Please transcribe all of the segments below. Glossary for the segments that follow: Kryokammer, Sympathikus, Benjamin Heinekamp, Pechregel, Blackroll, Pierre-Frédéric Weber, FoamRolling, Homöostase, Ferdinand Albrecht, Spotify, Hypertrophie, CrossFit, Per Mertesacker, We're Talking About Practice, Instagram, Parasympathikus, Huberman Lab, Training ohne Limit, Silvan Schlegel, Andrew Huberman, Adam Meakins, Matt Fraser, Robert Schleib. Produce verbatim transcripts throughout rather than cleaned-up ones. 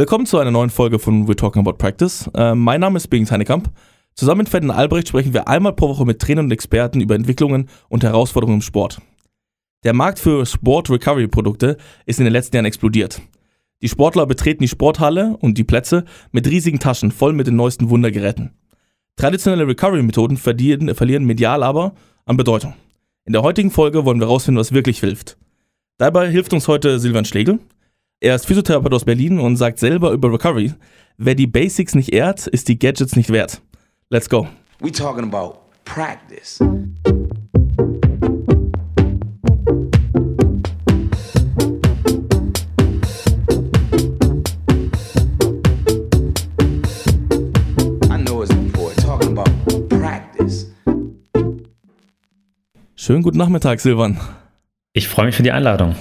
Willkommen zu einer neuen Folge von We're Talking About Practice. Äh, mein Name ist Benjamin Heinekamp. Zusammen mit Ferdinand Albrecht sprechen wir einmal pro Woche mit Trainern und Experten über Entwicklungen und Herausforderungen im Sport. Der Markt für Sport-Recovery-Produkte ist in den letzten Jahren explodiert. Die Sportler betreten die Sporthalle und die Plätze mit riesigen Taschen voll mit den neuesten Wundergeräten. Traditionelle Recovery-Methoden verlieren medial aber an Bedeutung. In der heutigen Folge wollen wir herausfinden, was wirklich hilft. Dabei hilft uns heute Silvan Schlegel. Er ist Physiotherapeut aus Berlin und sagt selber über Recovery: Wer die Basics nicht ehrt, ist die Gadgets nicht wert. Let's go. We talking about practice. Schönen guten Nachmittag, Silvan. Ich freue mich für die Einladung.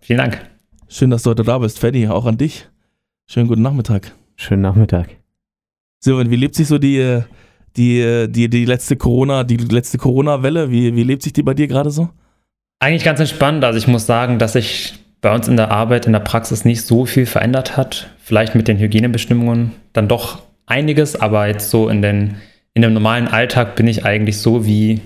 Vielen Dank. Schön, dass du heute da bist, Freddy, auch an dich. Schönen guten Nachmittag. Schönen Nachmittag. Silvan, wie lebt sich so die, die, die, die letzte Corona, die letzte Corona-Welle? Wie, wie lebt sich die bei dir gerade so? Eigentlich ganz entspannt. Also ich muss sagen, dass sich bei uns in der Arbeit, in der Praxis nicht so viel verändert hat. Vielleicht mit den Hygienebestimmungen dann doch einiges, aber jetzt so in den, in dem normalen Alltag bin ich eigentlich so wie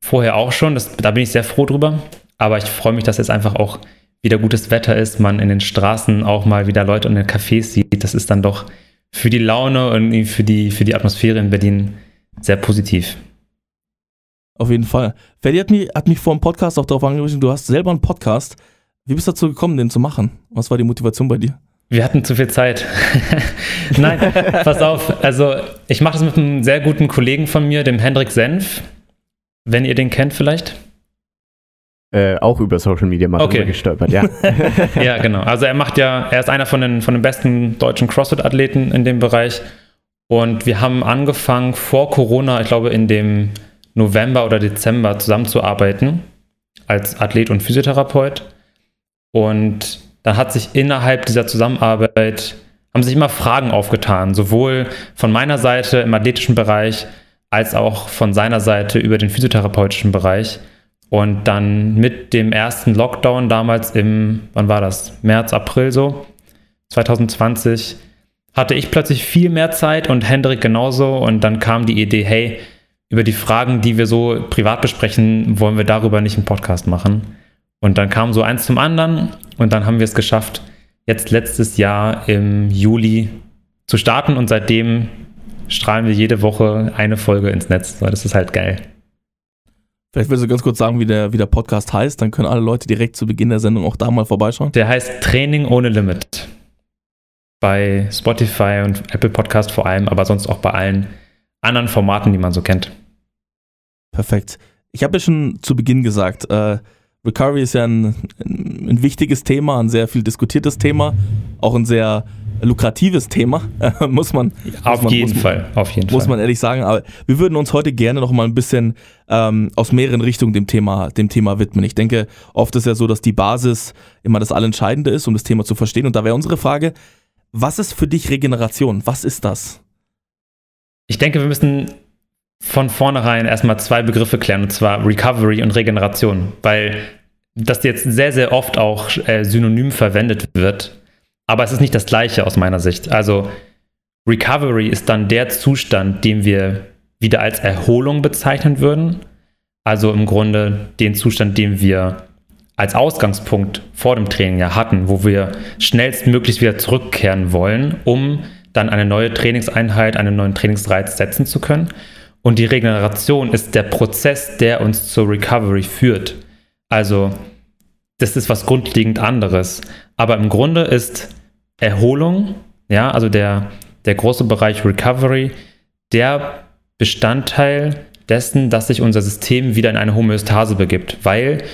vorher auch schon, das, da bin ich sehr froh drüber, aber ich freue mich, dass jetzt einfach auch wieder gutes Wetter ist, man in den Straßen auch mal wieder Leute in den Cafés sieht. Das ist dann doch für die Laune und für die, für die Atmosphäre in Berlin sehr positiv. Auf jeden Fall. Ferdi hat mich, hat mich vor dem Podcast auch darauf angewiesen, du hast selber einen Podcast. Wie bist du dazu gekommen, den zu machen? Was war die Motivation bei dir? Wir hatten zu viel Zeit. Nein, pass auf. Also ich mache das mit einem sehr guten Kollegen von mir, dem Hendrik Senf. Wenn ihr den kennt vielleicht? Äh, auch über Social Media mal okay. Gestolpert, ja. Ja, genau. Also er macht ja, er ist einer von den, von den besten deutschen CrossFit-Athleten in dem Bereich. Und wir haben angefangen vor Corona, ich glaube in dem November oder Dezember zusammenzuarbeiten als Athlet und Physiotherapeut. Und dann hat sich innerhalb dieser Zusammenarbeit, haben sich immer Fragen aufgetan, sowohl von meiner Seite im athletischen Bereich, als auch von seiner Seite über den physiotherapeutischen Bereich. Und dann mit dem ersten Lockdown damals im, wann war das? März, April so, zwanzig zwanzig, hatte ich plötzlich viel mehr Zeit und Hendrik genauso. Und dann kam die Idee, hey, über die Fragen, die wir so privat besprechen, wollen wir darüber nicht einen Podcast machen. Und dann kam so eins zum anderen und dann haben wir es geschafft, jetzt letztes Jahr im Juli zu starten und seitdem strahlen wir jede Woche eine Folge ins Netz. Das ist halt geil. Vielleicht willst du ganz kurz sagen, wie der, wie der Podcast heißt. Dann können alle Leute direkt zu Beginn der Sendung auch da mal vorbeischauen. Der heißt Training ohne Limit. Bei Spotify und Apple Podcast vor allem, aber sonst auch bei allen anderen Formaten, die man so kennt. Perfekt. Ich habe ja schon zu Beginn gesagt, äh, Recovery ist ja ein, ein wichtiges Thema, ein sehr viel diskutiertes Thema, auch ein sehr lukratives Thema, muss man auf muss jeden man, Fall, auf jeden muss Fall. man ehrlich sagen, aber wir würden uns heute gerne noch mal ein bisschen ähm, aus mehreren Richtungen dem Thema, dem Thema widmen. Ich denke, oft ist ja so, dass die Basis immer das Allentscheidende ist, um das Thema zu verstehen, und da wäre unsere Frage, was ist für dich Regeneration? Was ist das? Ich denke, wir müssen von vornherein erstmal zwei Begriffe klären, und zwar Recovery und Regeneration, weil das jetzt sehr, sehr oft auch äh, synonym verwendet wird. Aber es ist nicht das Gleiche aus meiner Sicht. Also Recovery ist dann der Zustand, den wir wieder als Erholung bezeichnen würden. Also im Grunde den Zustand, den wir als Ausgangspunkt vor dem Training ja hatten, wo wir schnellstmöglich wieder zurückkehren wollen, um dann eine neue Trainingseinheit, einen neuen Trainingsreiz setzen zu können. Und die Regeneration ist der Prozess, der uns zur Recovery führt. Also das ist was grundlegend anderes. Aber im Grunde ist Erholung, ja, also der, der große Bereich Recovery, der Bestandteil dessen, dass sich unser System wieder in eine Homöostase begibt. Weil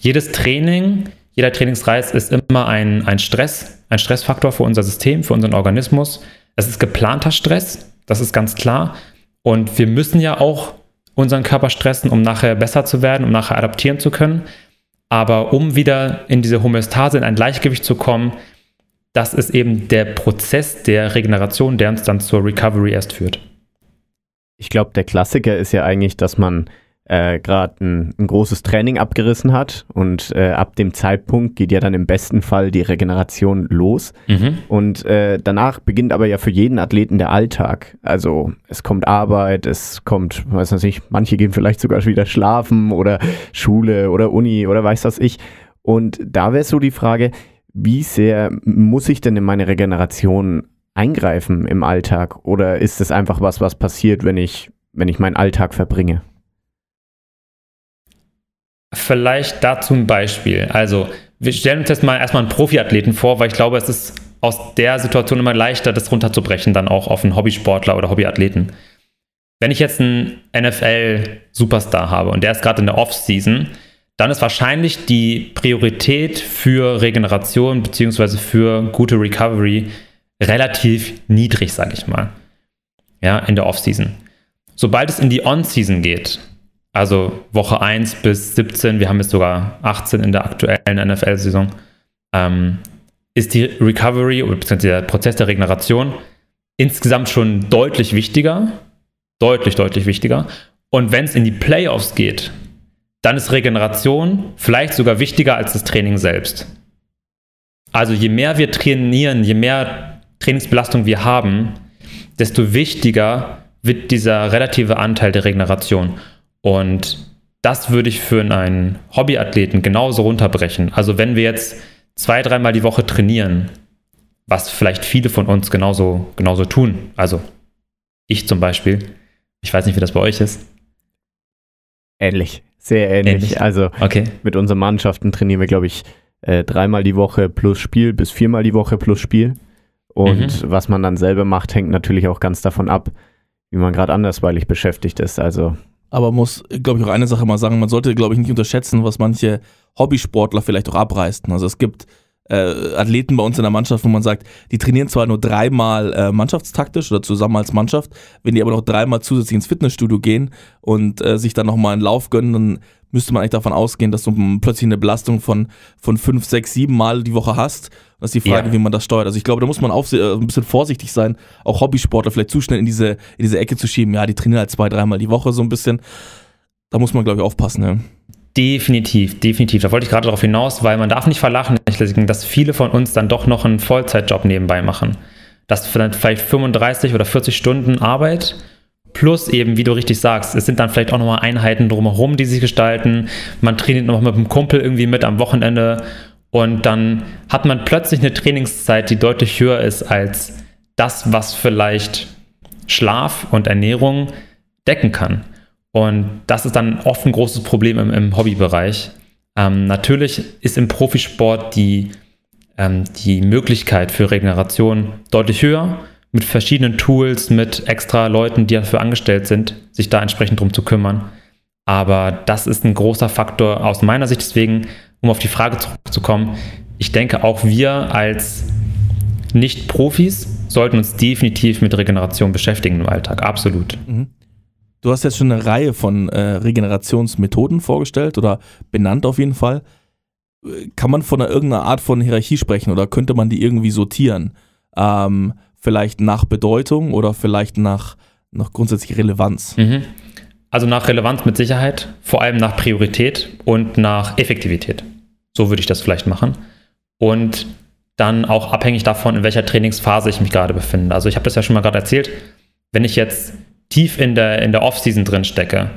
jedes Training, jeder Trainingsreiz ist immer ein, ein Stress, ein Stressfaktor für unser System, für unseren Organismus. Es ist geplanter Stress, das ist ganz klar. Und wir müssen ja auch unseren Körper stressen, um nachher besser zu werden, um nachher adaptieren zu können. Aber um wieder in diese Homöostase, in ein Gleichgewicht zu kommen, das ist eben der Prozess der Regeneration, der uns dann zur Recovery erst führt. Ich glaube, der Klassiker ist ja eigentlich, dass man äh, gerade ein, ein großes Training abgerissen hat und äh, ab dem Zeitpunkt geht ja dann im besten Fall die Regeneration los mhm. und äh, danach beginnt aber ja für jeden Athleten der Alltag. Also es kommt Arbeit, es kommt, weiß nicht, manche gehen vielleicht sogar wieder schlafen oder Schule oder Uni oder weiß was ich. Und da wäre so die Frage, wie sehr muss ich denn in meine Regeneration eingreifen im Alltag oder ist es einfach was, was passiert, wenn ich, wenn ich meinen Alltag verbringe? Vielleicht dazu ein Beispiel. Also wir stellen uns jetzt mal erstmal einen Profiathleten vor, weil ich glaube, es ist aus der Situation immer leichter, das runterzubrechen, dann auch auf einen Hobbysportler oder Hobbyathleten. Wenn ich jetzt einen N F L-Superstar habe und der ist gerade in der Off-Season, dann ist wahrscheinlich die Priorität für Regeneration bzw. für gute Recovery relativ niedrig, sage ich mal, ja, in der Off-Season. Sobald es in die On-Season geht, also Woche eins bis siebzehn, wir haben jetzt sogar achtzehn in der aktuellen N F L-Saison, ähm, ist die Recovery bzw. der Prozess der Regeneration insgesamt schon deutlich wichtiger, deutlich, deutlich wichtiger. Und wenn es in die Playoffs geht, dann ist Regeneration vielleicht sogar wichtiger als das Training selbst. Also je mehr wir trainieren, je mehr Trainingsbelastung wir haben, desto wichtiger wird dieser relative Anteil der Regeneration. Und das würde ich für einen Hobbyathleten genauso runterbrechen. Also wenn wir jetzt zwei-, dreimal die Woche trainieren, was vielleicht viele von uns genauso, genauso tun, also ich zum Beispiel, ich weiß nicht, wie das bei euch ist. Ähnlich, sehr ähnlich. ähnlich. Also okay. Mit unseren Mannschaften trainieren wir, glaube ich, äh, dreimal die Woche plus Spiel bis viermal die Woche plus Spiel. Und mhm. was man dann selber macht, hängt natürlich auch ganz davon ab, wie man gerade andersweilig beschäftigt ist, also... Aber muss, glaube ich, auch eine Sache mal sagen, man sollte, glaube ich, nicht unterschätzen, was manche Hobbysportler vielleicht auch abreißen. Also es gibt äh, Athleten bei uns in der Mannschaft, wo man sagt, die trainieren zwar nur dreimal äh, mannschaftstaktisch oder zusammen als Mannschaft, wenn die aber noch dreimal zusätzlich ins Fitnessstudio gehen und äh, sich dann nochmal einen Lauf gönnen, dann müsste man eigentlich davon ausgehen, dass du plötzlich eine Belastung von, von fünf, sechs, sieben Mal die Woche hast. Das ist die Frage, ja. wie man das steuert. Also ich glaube, da muss man auf, äh, ein bisschen vorsichtig sein, auch Hobbysportler vielleicht zu schnell in diese, in diese Ecke zu schieben. Ja, die trainieren halt zwei, dreimal die Woche so ein bisschen. Da muss man, glaube ich, aufpassen. Ja. Definitiv, definitiv. Da wollte ich gerade darauf hinaus, weil man darf nicht verlachen, dass viele von uns dann doch noch einen Vollzeitjob nebenbei machen. Dass vielleicht fünfunddreißig oder vierzig Stunden Arbeit plus eben, wie du richtig sagst, es sind dann vielleicht auch nochmal Einheiten drumherum, die sich gestalten. Man trainiert nochmal mit dem Kumpel irgendwie mit am Wochenende. Und dann hat man plötzlich eine Trainingszeit, die deutlich höher ist als das, was vielleicht Schlaf und Ernährung decken kann. Und das ist dann oft ein großes Problem im, im Hobbybereich. Ähm, natürlich ist im Profisport die, ähm, die Möglichkeit für Regeneration deutlich höher, mit verschiedenen Tools, mit extra Leuten, die dafür angestellt sind, sich da entsprechend drum zu kümmern. Aber das ist ein großer Faktor aus meiner Sicht. Deswegen, um auf die Frage zurückzukommen, ich denke, auch wir als Nicht-Profis sollten uns definitiv mit Regeneration beschäftigen im Alltag. Absolut. Mhm. Du hast jetzt schon eine Reihe von äh, Regenerationsmethoden vorgestellt oder benannt auf jeden Fall. Kann man von einer, irgendeiner Art von Hierarchie sprechen oder könnte man die irgendwie sortieren? Ähm, vielleicht nach Bedeutung oder vielleicht nach, nach grundsätzlich Relevanz? Mhm. Also nach Relevanz mit Sicherheit, vor allem nach Priorität und nach Effektivität. So würde ich das vielleicht machen. Und dann auch abhängig davon, in welcher Trainingsphase ich mich gerade befinde. Also ich habe das ja schon mal gerade erzählt, wenn ich jetzt tief in der, in der Off-Season drin stecke,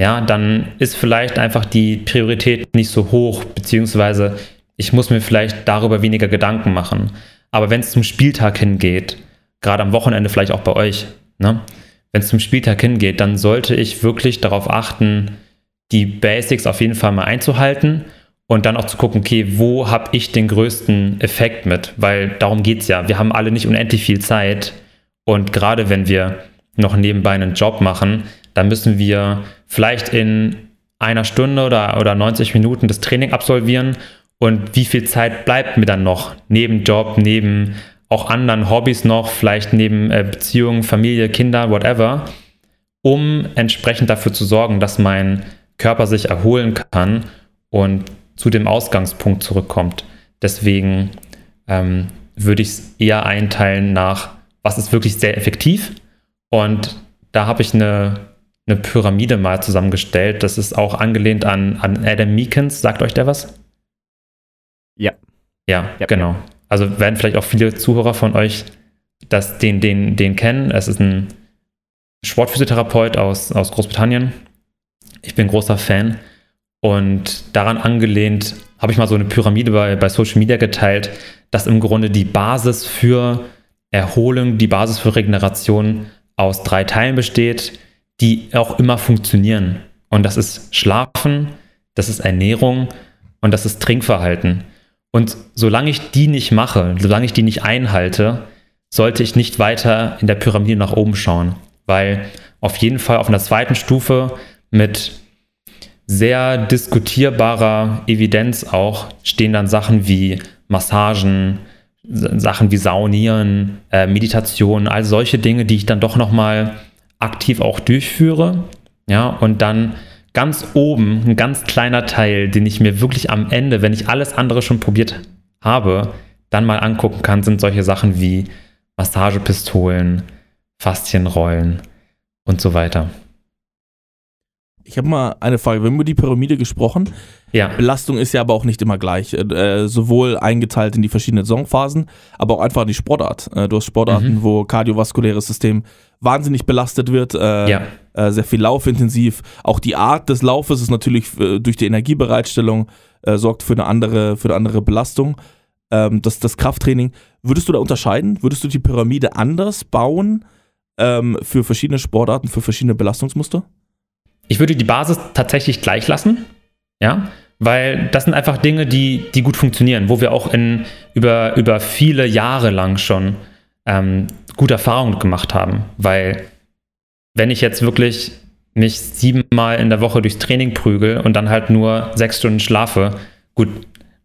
ja, dann ist vielleicht einfach die Priorität nicht so hoch, beziehungsweise ich muss mir vielleicht darüber weniger Gedanken machen. Aber wenn es zum Spieltag hingeht, gerade am Wochenende vielleicht auch bei euch, ne? Wenn es zum Spieltag hingeht, dann sollte ich wirklich darauf achten, die Basics auf jeden Fall mal einzuhalten und dann auch zu gucken, okay, wo habe ich den größten Effekt mit? Weil darum geht es ja. Wir haben alle nicht unendlich viel Zeit und gerade wenn wir noch nebenbei einen Job machen, dann müssen wir vielleicht in einer Stunde oder, oder neunzig Minuten das Training absolvieren und wie viel Zeit bleibt mir dann noch? Neben Job, neben auch anderen Hobbys noch, vielleicht neben äh, Beziehungen, Familie, Kinder, whatever, um entsprechend dafür zu sorgen, dass mein Körper sich erholen kann und zu dem Ausgangspunkt zurückkommt. Deswegen ähm, würde ich es eher einteilen nach, was ist wirklich sehr effektiv und da habe ich eine, eine Pyramide mal zusammengestellt. Das ist auch angelehnt an, an Adam Meakins. Sagt euch der was? Ja. Ja, ja, genau. Also werden vielleicht auch viele Zuhörer von euch das, den, den, den kennen. Es ist ein Sportphysiotherapeut aus, aus Großbritannien. Ich bin großer Fan. Und daran angelehnt habe ich mal so eine Pyramide bei, bei Social Media geteilt, dass im Grunde die Basis für Erholung, die Basis für Regeneration aus drei Teilen besteht, die auch immer funktionieren. Und das ist Schlafen, das ist Ernährung und das ist Trinkverhalten. Und solange ich die nicht mache, solange ich die nicht einhalte, sollte ich nicht weiter in der Pyramide nach oben schauen. Weil auf jeden Fall auf einer zweiten Stufe mit sehr diskutierbarer Evidenz auch stehen dann Sachen wie Massagen, Sachen wie Saunieren, äh, Meditation, all solche Dinge, die ich dann doch nochmal aktiv auch durchführe. Ja, und dann ganz oben ein ganz kleiner Teil, den ich mir wirklich am Ende, wenn ich alles andere schon probiert habe, dann mal angucken kann, sind solche Sachen wie Massagepistolen, Faszienrollen und so weiter. Ich habe mal eine Frage. Wir haben über die Pyramide gesprochen. Ja. Belastung ist ja aber auch nicht immer gleich. Äh, sowohl eingeteilt in die verschiedenen Saisonphasen, aber auch einfach in die Sportart. Äh, du hast Sportarten, mhm. wo kardiovaskuläres System wahnsinnig belastet wird. Äh, ja. äh, sehr viel laufintensiv. Auch die Art des Laufes ist natürlich äh, durch die Energiebereitstellung äh, sorgt für eine andere, für eine andere Belastung. Ähm, das, das Krafttraining. Würdest du da unterscheiden? Würdest du die Pyramide anders bauen ähm, für verschiedene Sportarten, für verschiedene Belastungsmuster? Ich würde die Basis tatsächlich gleich lassen, ja, weil das sind einfach Dinge, die, die gut funktionieren, wo wir auch in, über, über viele Jahre lang schon ähm, gute Erfahrungen gemacht haben, weil wenn ich jetzt wirklich mich siebenmal in der Woche durchs Training prügel und dann halt nur sechs Stunden schlafe, gut,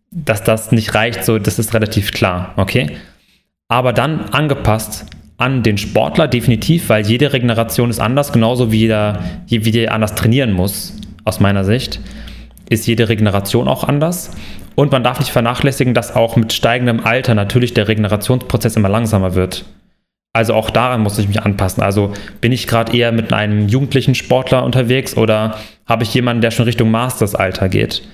dass das nicht reicht, so, das ist relativ klar, okay, aber dann angepasst an den Sportler definitiv, weil jede Regeneration ist anders, genauso wie jeder, wie der anders trainieren muss, aus meiner Sicht, ist jede Regeneration auch anders. Und man darf nicht vernachlässigen, dass auch mit steigendem Alter natürlich der Regenerationsprozess immer langsamer wird. Also auch daran muss ich mich anpassen. Also bin ich gerade eher mit einem jugendlichen Sportler unterwegs oder habe ich jemanden, der schon Richtung Mastersalter geht?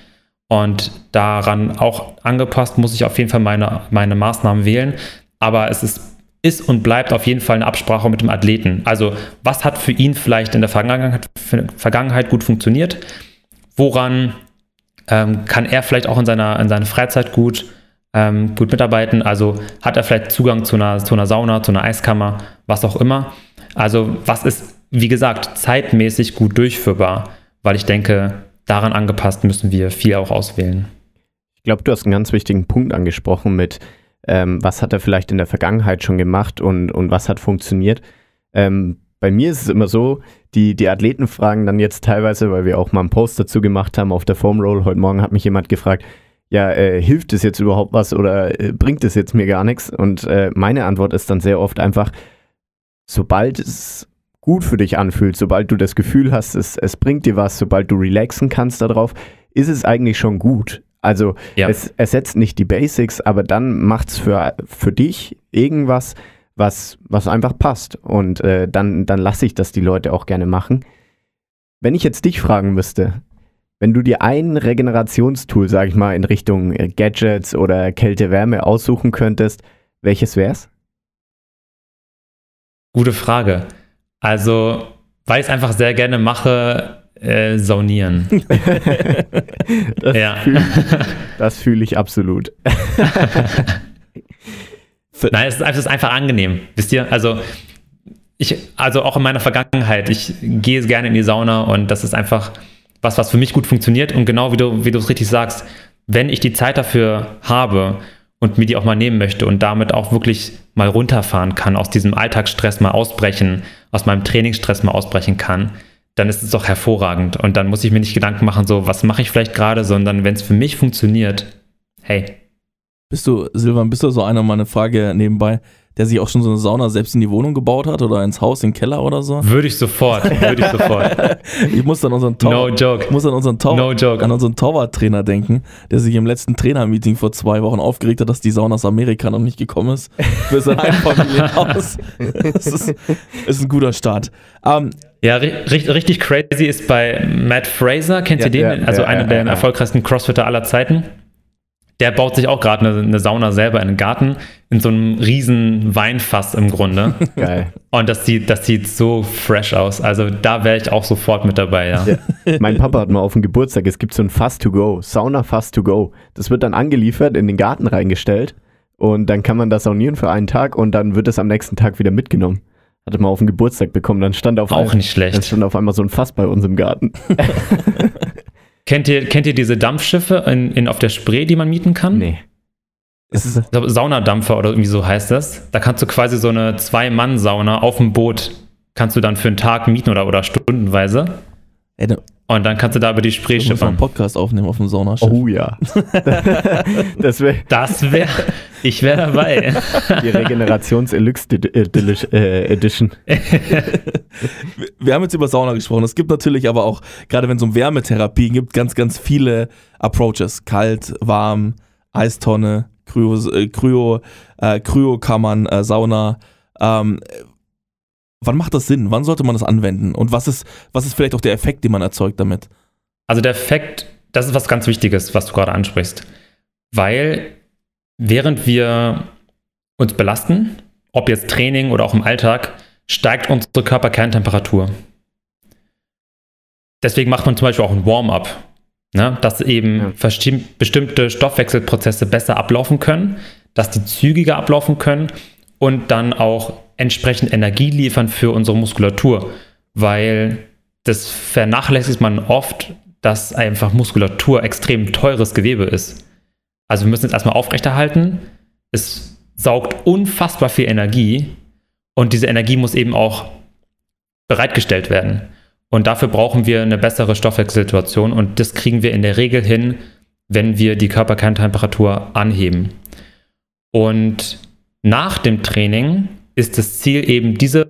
Und daran auch angepasst muss ich auf jeden Fall meine, meine Maßnahmen wählen. Aber es ist ist und bleibt auf jeden Fall eine Absprache mit dem Athleten. Also was hat für ihn vielleicht in der Vergangenheit, Vergangenheit gut funktioniert? Woran ähm, kann er vielleicht auch in seiner, in seiner Freizeit gut, ähm, gut mitarbeiten? Also hat er vielleicht Zugang zu einer, zu einer Sauna, zu einer Eiskammer, was auch immer? Also was ist, wie gesagt, zeitmäßig gut durchführbar? Weil ich denke, daran angepasst müssen wir viel auch auswählen. Ich glaube, du hast einen ganz wichtigen Punkt angesprochen mit Ähm, was hat er vielleicht in der Vergangenheit schon gemacht und, und was hat funktioniert? Ähm, bei mir ist es immer so, die, die Athleten fragen dann jetzt teilweise, weil wir auch mal einen Post dazu gemacht haben auf der Foam Roll. Heute Morgen hat mich jemand gefragt, ja, äh, hilft es jetzt überhaupt was oder äh, bringt es jetzt mir gar nichts? Und äh, meine Antwort ist dann sehr oft einfach, sobald es gut für dich anfühlt, sobald du das Gefühl hast, es, es bringt dir was, sobald du relaxen kannst darauf, ist es eigentlich schon gut. Also ja. Es ersetzt nicht die Basics, aber dann macht es für, für dich irgendwas, was, was einfach passt. Und äh, dann, dann lasse ich das die Leute auch gerne machen. Wenn ich jetzt dich fragen müsste, wenn du dir ein Regenerationstool, sag ich mal, in Richtung Gadgets oder Kälte-Wärme aussuchen könntest, welches wär's? Gute Frage. Also, weil ich es einfach sehr gerne mache, Äh, saunieren. das ja. fühle ich, fühl ich absolut. Nein, es ist, es ist einfach angenehm, wisst ihr? Also, ich, also auch in meiner Vergangenheit, ich gehe gerne in die Sauna und das ist einfach was, was für mich gut funktioniert. Und genau wie du, wie du es richtig sagst, wenn ich die Zeit dafür habe und mir die auch mal nehmen möchte und damit auch wirklich mal runterfahren kann, aus diesem Alltagsstress mal ausbrechen, aus meinem Trainingsstress mal ausbrechen kann, dann ist es doch hervorragend. Und dann muss ich mir nicht Gedanken machen, so, was mache ich vielleicht gerade, sondern wenn es für mich funktioniert, hey. Bist du, Silvan, bist du so einer, mal eine Frage nebenbei, der sich auch schon so eine Sauna selbst in die Wohnung gebaut hat oder ins Haus, in den Keller oder so? Würde ich sofort, würde ich sofort. Ich muss an unseren Torwart, no joke. Muss an unseren Torwart, no joke. An unseren Torwarttrainer denken, der sich im letzten Trainermeeting vor zwei Wochen aufgeregt hat, dass die Sauna aus Amerika noch nicht gekommen ist. Für sein Einfamilienhaus. Das ist, ist ein guter Start. Ähm, Ja, richtig crazy ist bei Matt Fraser, kennt ja, ihr den? Ja, also ja, einer ja, der ja, erfolgreichsten Crossfitter aller Zeiten. Der baut sich auch gerade eine, eine Sauna selber in den Garten, in so einem riesen Weinfass im Grunde. Geil. Und das sieht, das sieht so fresh aus. Also da wäre ich auch sofort mit dabei, ja. ja. Mein Papa hat mal auf dem Geburtstag, es gibt so ein Fass to go, Sauna Fass to go. Das wird dann angeliefert, in den Garten reingestellt und dann kann man das saunieren für einen Tag und dann wird es am nächsten Tag wieder mitgenommen. Hatte mal auf den Geburtstag bekommen, dann stand auf, auch einmal, nicht schlecht. Dann stand auf einmal so ein Fass bei uns im Garten. Kennt ihr, kennt ihr diese Dampfschiffe in, in, auf der Spree, die man mieten kann? Nee. Das ist Saunadampfer oder irgendwie so heißt das. Da kannst du quasi so eine Zwei-Mann-Sauna auf dem Boot, kannst du dann für einen Tag mieten oder, oder stundenweise. Ey, da, und dann kannst du da über die Spree schippern. Ich muss einen Podcast aufnehmen auf dem Saunaschiff. Oh ja. Das wäre... Das wäre... Ich wäre dabei. Die Regenerations-Elux-Edition. Wir haben jetzt über Sauna gesprochen. Es gibt natürlich aber auch, gerade wenn es um Wärmetherapien gibt, ganz, ganz viele Approaches. Kalt, warm, Eistonne, Kryo, äh, Kryo, äh, Kryokammern, äh, Sauna. Ähm, wann macht das Sinn? Wann sollte man das anwenden? Und was ist, was ist vielleicht auch der Effekt, den man erzeugt damit? Also der Effekt, das ist was ganz Wichtiges, was du gerade ansprichst. Weil... Während wir uns belasten, ob jetzt Training oder auch im Alltag, steigt unsere Körperkerntemperatur. Deswegen macht man zum Beispiel auch ein Warm-up, ne? Dass eben ja. bestimmte Stoffwechselprozesse besser ablaufen können, dass die zügiger ablaufen können und dann auch entsprechend Energie liefern für unsere Muskulatur. Weil das vernachlässigt man oft, dass einfach Muskulatur extrem teures Gewebe ist. Also wir müssen es erstmal aufrechterhalten. Es saugt unfassbar viel Energie und diese Energie muss eben auch bereitgestellt werden. Und dafür brauchen wir eine bessere Stoffwechselsituation und das kriegen wir in der Regel hin, wenn wir die Körperkerntemperatur anheben. Und nach dem Training ist das Ziel eben, diese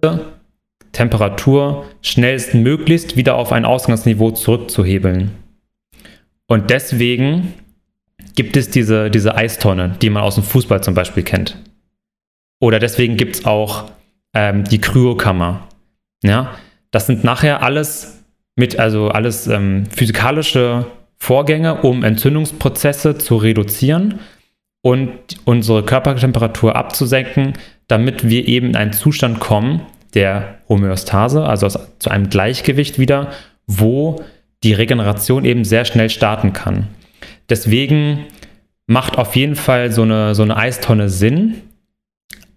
Temperatur schnellstmöglichst wieder auf ein Ausgangsniveau zurückzuhebeln. Und deswegen... gibt es diese, diese Eistonne, die man aus dem Fußball zum Beispiel kennt. Oder deswegen gibt es auch ähm, die Kryokammer. Ja? Das sind nachher alles mit, also alles ähm, physikalische Vorgänge, um Entzündungsprozesse zu reduzieren und unsere Körpertemperatur abzusenken, damit wir eben in einen Zustand kommen, der Homöostase, also aus, zu einem Gleichgewicht wieder, wo die Regeneration eben sehr schnell starten kann. Deswegen macht auf jeden Fall so eine, so eine Eistonne Sinn.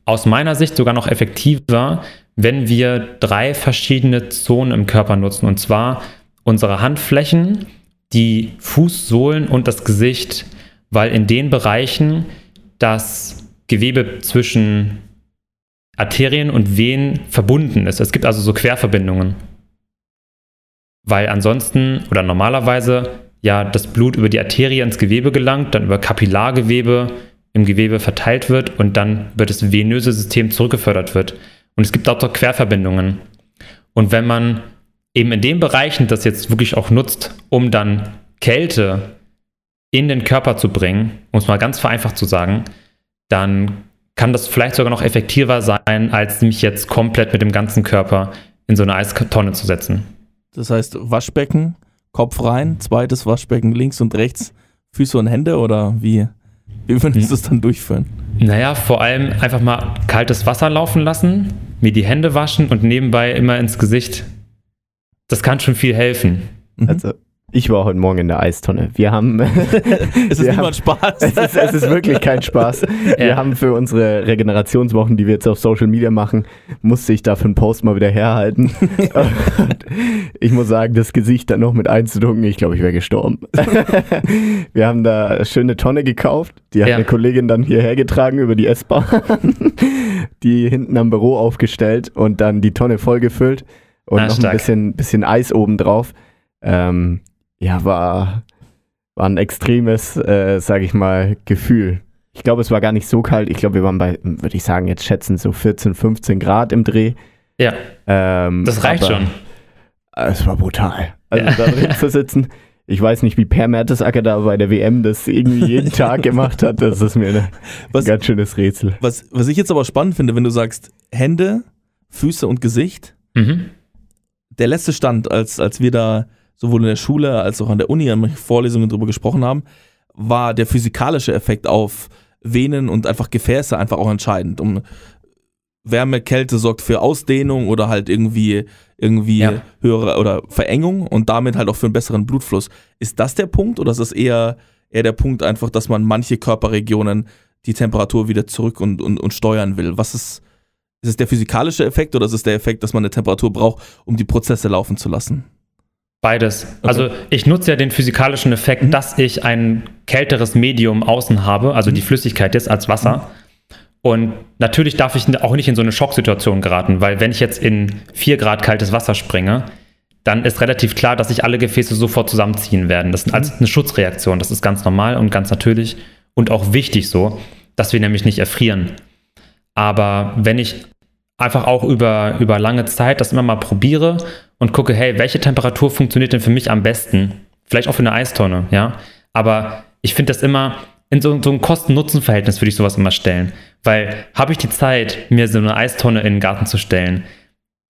Aus meiner Sicht sogar noch effektiver, wenn wir drei verschiedene Zonen im Körper nutzen. Und zwar unsere Handflächen, die Fußsohlen und das Gesicht, weil in den Bereichen das Gewebe zwischen Arterien und Venen verbunden ist. Es gibt also so Querverbindungen. Weil ansonsten oder normalerweise... ja, das Blut über die Arterie ins Gewebe gelangt, dann über Kapillargewebe im Gewebe verteilt wird und dann über das venöse System zurückgefördert wird. Und es gibt auch so Querverbindungen. Und wenn man eben in den Bereichen das jetzt wirklich auch nutzt, um dann Kälte in den Körper zu bringen, um es mal ganz vereinfacht zu sagen, dann kann das vielleicht sogar noch effektiver sein, als mich jetzt komplett mit dem ganzen Körper in so eine Eistonne zu setzen. Das heißt, Waschbecken... Kopf rein, zweites Waschbecken links und rechts, Füße und Hände oder wie, wie würdest du es dann durchführen? Naja, vor allem einfach mal kaltes Wasser laufen lassen, mir die Hände waschen und nebenbei immer ins Gesicht. Das kann schon viel helfen. Mhm. Also ich war heute Morgen in der Eistonne. Wir haben... es ist wir niemand haben, Spaß. Es ist, es ist wirklich kein Spaß. Wir ja. haben für unsere Regenerationswochen, die wir jetzt auf Social Media machen, musste ich dafür einen Post mal wieder herhalten. Ich muss sagen, das Gesicht dann noch mit einzudunken, ich glaube, ich wäre gestorben. Wir haben da eine schöne Tonne gekauft. Die hat ja. eine Kollegin dann hierher getragen über die S-Bahn. Die hinten am Büro aufgestellt und dann die Tonne vollgefüllt. Und Na, noch stark. ein bisschen, bisschen Eis obendrauf. Ähm... Ja, war, war ein extremes, äh, sage ich mal, Gefühl. Ich glaube, es war gar nicht so kalt. Ich glaube, wir waren bei, würde ich sagen, jetzt schätzen so vierzehn, fünfzehn Grad im Dreh. Ja, ähm, das reicht aber, schon. Äh, es war brutal. Also ja. da drin zu sitzen. Ich weiß nicht, wie Per Mertesacker da bei der W M das irgendwie jeden Tag gemacht hat. Das ist mir eine, was, ein ganz schönes Rätsel. Was, was ich jetzt aber spannend finde, wenn du sagst, Hände, Füße und Gesicht. Mhm. der letzte Stand, als, als wir da sowohl in der Schule als auch an der Uni an Vorlesungen drüber gesprochen haben, war der physikalische Effekt auf Venen und einfach Gefäße einfach auch entscheidend. Um Wärme, Kälte sorgt für Ausdehnung oder halt irgendwie, irgendwie ja. höhere oder Verengung und damit halt auch für einen besseren Blutfluss. Ist das der Punkt oder ist das eher, eher der Punkt einfach, dass man manche Körperregionen die Temperatur wieder zurück und, und, und steuern will? Was ist, ist es der physikalische Effekt oder ist es der Effekt, dass man eine Temperatur braucht, um die Prozesse laufen zu lassen? Beides. Okay. Also ich nutze ja den physikalischen Effekt, mhm. dass ich ein kälteres Medium außen habe, also mhm. die Flüssigkeit jetzt als Wasser. Mhm. Und natürlich darf ich auch nicht in so eine Schocksituation geraten, weil wenn ich jetzt in vier Grad kaltes Wasser springe, dann ist relativ klar, dass sich alle Gefäße sofort zusammenziehen werden. Das ist also eine Schutzreaktion. Das ist ganz normal und ganz natürlich und auch wichtig so, dass wir nämlich nicht erfrieren. Aber wenn ich einfach auch über, über lange Zeit das immer mal probiere und gucke, hey, welche Temperatur funktioniert denn für mich am besten? Vielleicht auch für eine Eistonne, ja. Aber ich finde das immer, in so, so einem Kosten-Nutzen-Verhältnis würde ich sowas immer stellen. Weil habe ich die Zeit, mir so eine Eistonne in den Garten zu stellen?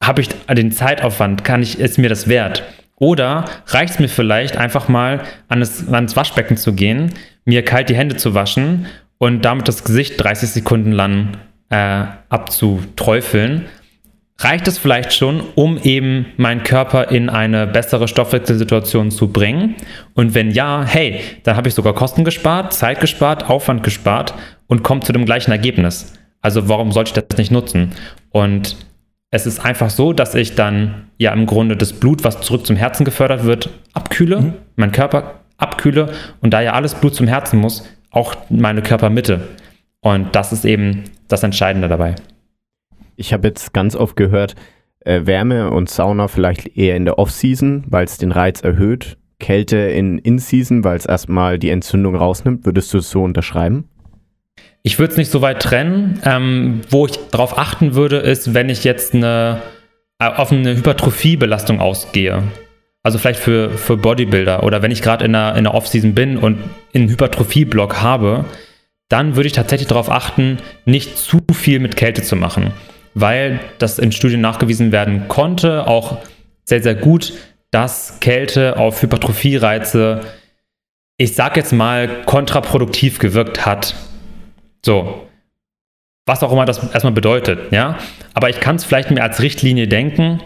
Habe ich den Zeitaufwand? Kann ich, ist mir das wert? Oder reicht es mir vielleicht einfach mal, an das, ans Waschbecken zu gehen, mir kalt die Hände zu waschen und damit das Gesicht dreißig Sekunden lang äh, abzuträufeln? Reicht es vielleicht schon, um eben meinen Körper in eine bessere Stoffwechselsituation zu bringen? Und wenn ja, hey, dann habe ich sogar Kosten gespart, Zeit gespart, Aufwand gespart und komme zu dem gleichen Ergebnis. Also warum sollte ich das nicht nutzen? Und es ist einfach so, dass ich dann ja im Grunde das Blut, was zurück zum Herzen gefördert wird, abkühle, mhm. meinen Körper abkühle und da ja alles Blut zum Herzen muss, auch meine Körpermitte. Und das ist eben das Entscheidende dabei. Ich habe jetzt ganz oft gehört, äh, Wärme und Sauna vielleicht eher in der Off-Season, weil es den Reiz erhöht. Kälte in In-Season, weil es erstmal die Entzündung rausnimmt. Würdest du es so unterschreiben? Ich würde es nicht so weit trennen. Ähm, wo ich darauf achten würde, ist, wenn ich jetzt eine, auf eine Hypertrophie-Belastung ausgehe. Also vielleicht für, für Bodybuilder oder wenn ich gerade in der, in der Off-Season bin und einen Hypertrophie-Block habe, dann würde ich tatsächlich darauf achten, nicht zu viel mit Kälte zu machen. Weil das in Studien nachgewiesen werden konnte, auch sehr, sehr gut, dass Kälte auf Hypertrophie-Reize, ich sag jetzt mal, kontraproduktiv gewirkt hat. So, was auch immer das erstmal bedeutet, ja. Aber ich kann es vielleicht mir als Richtlinie denken,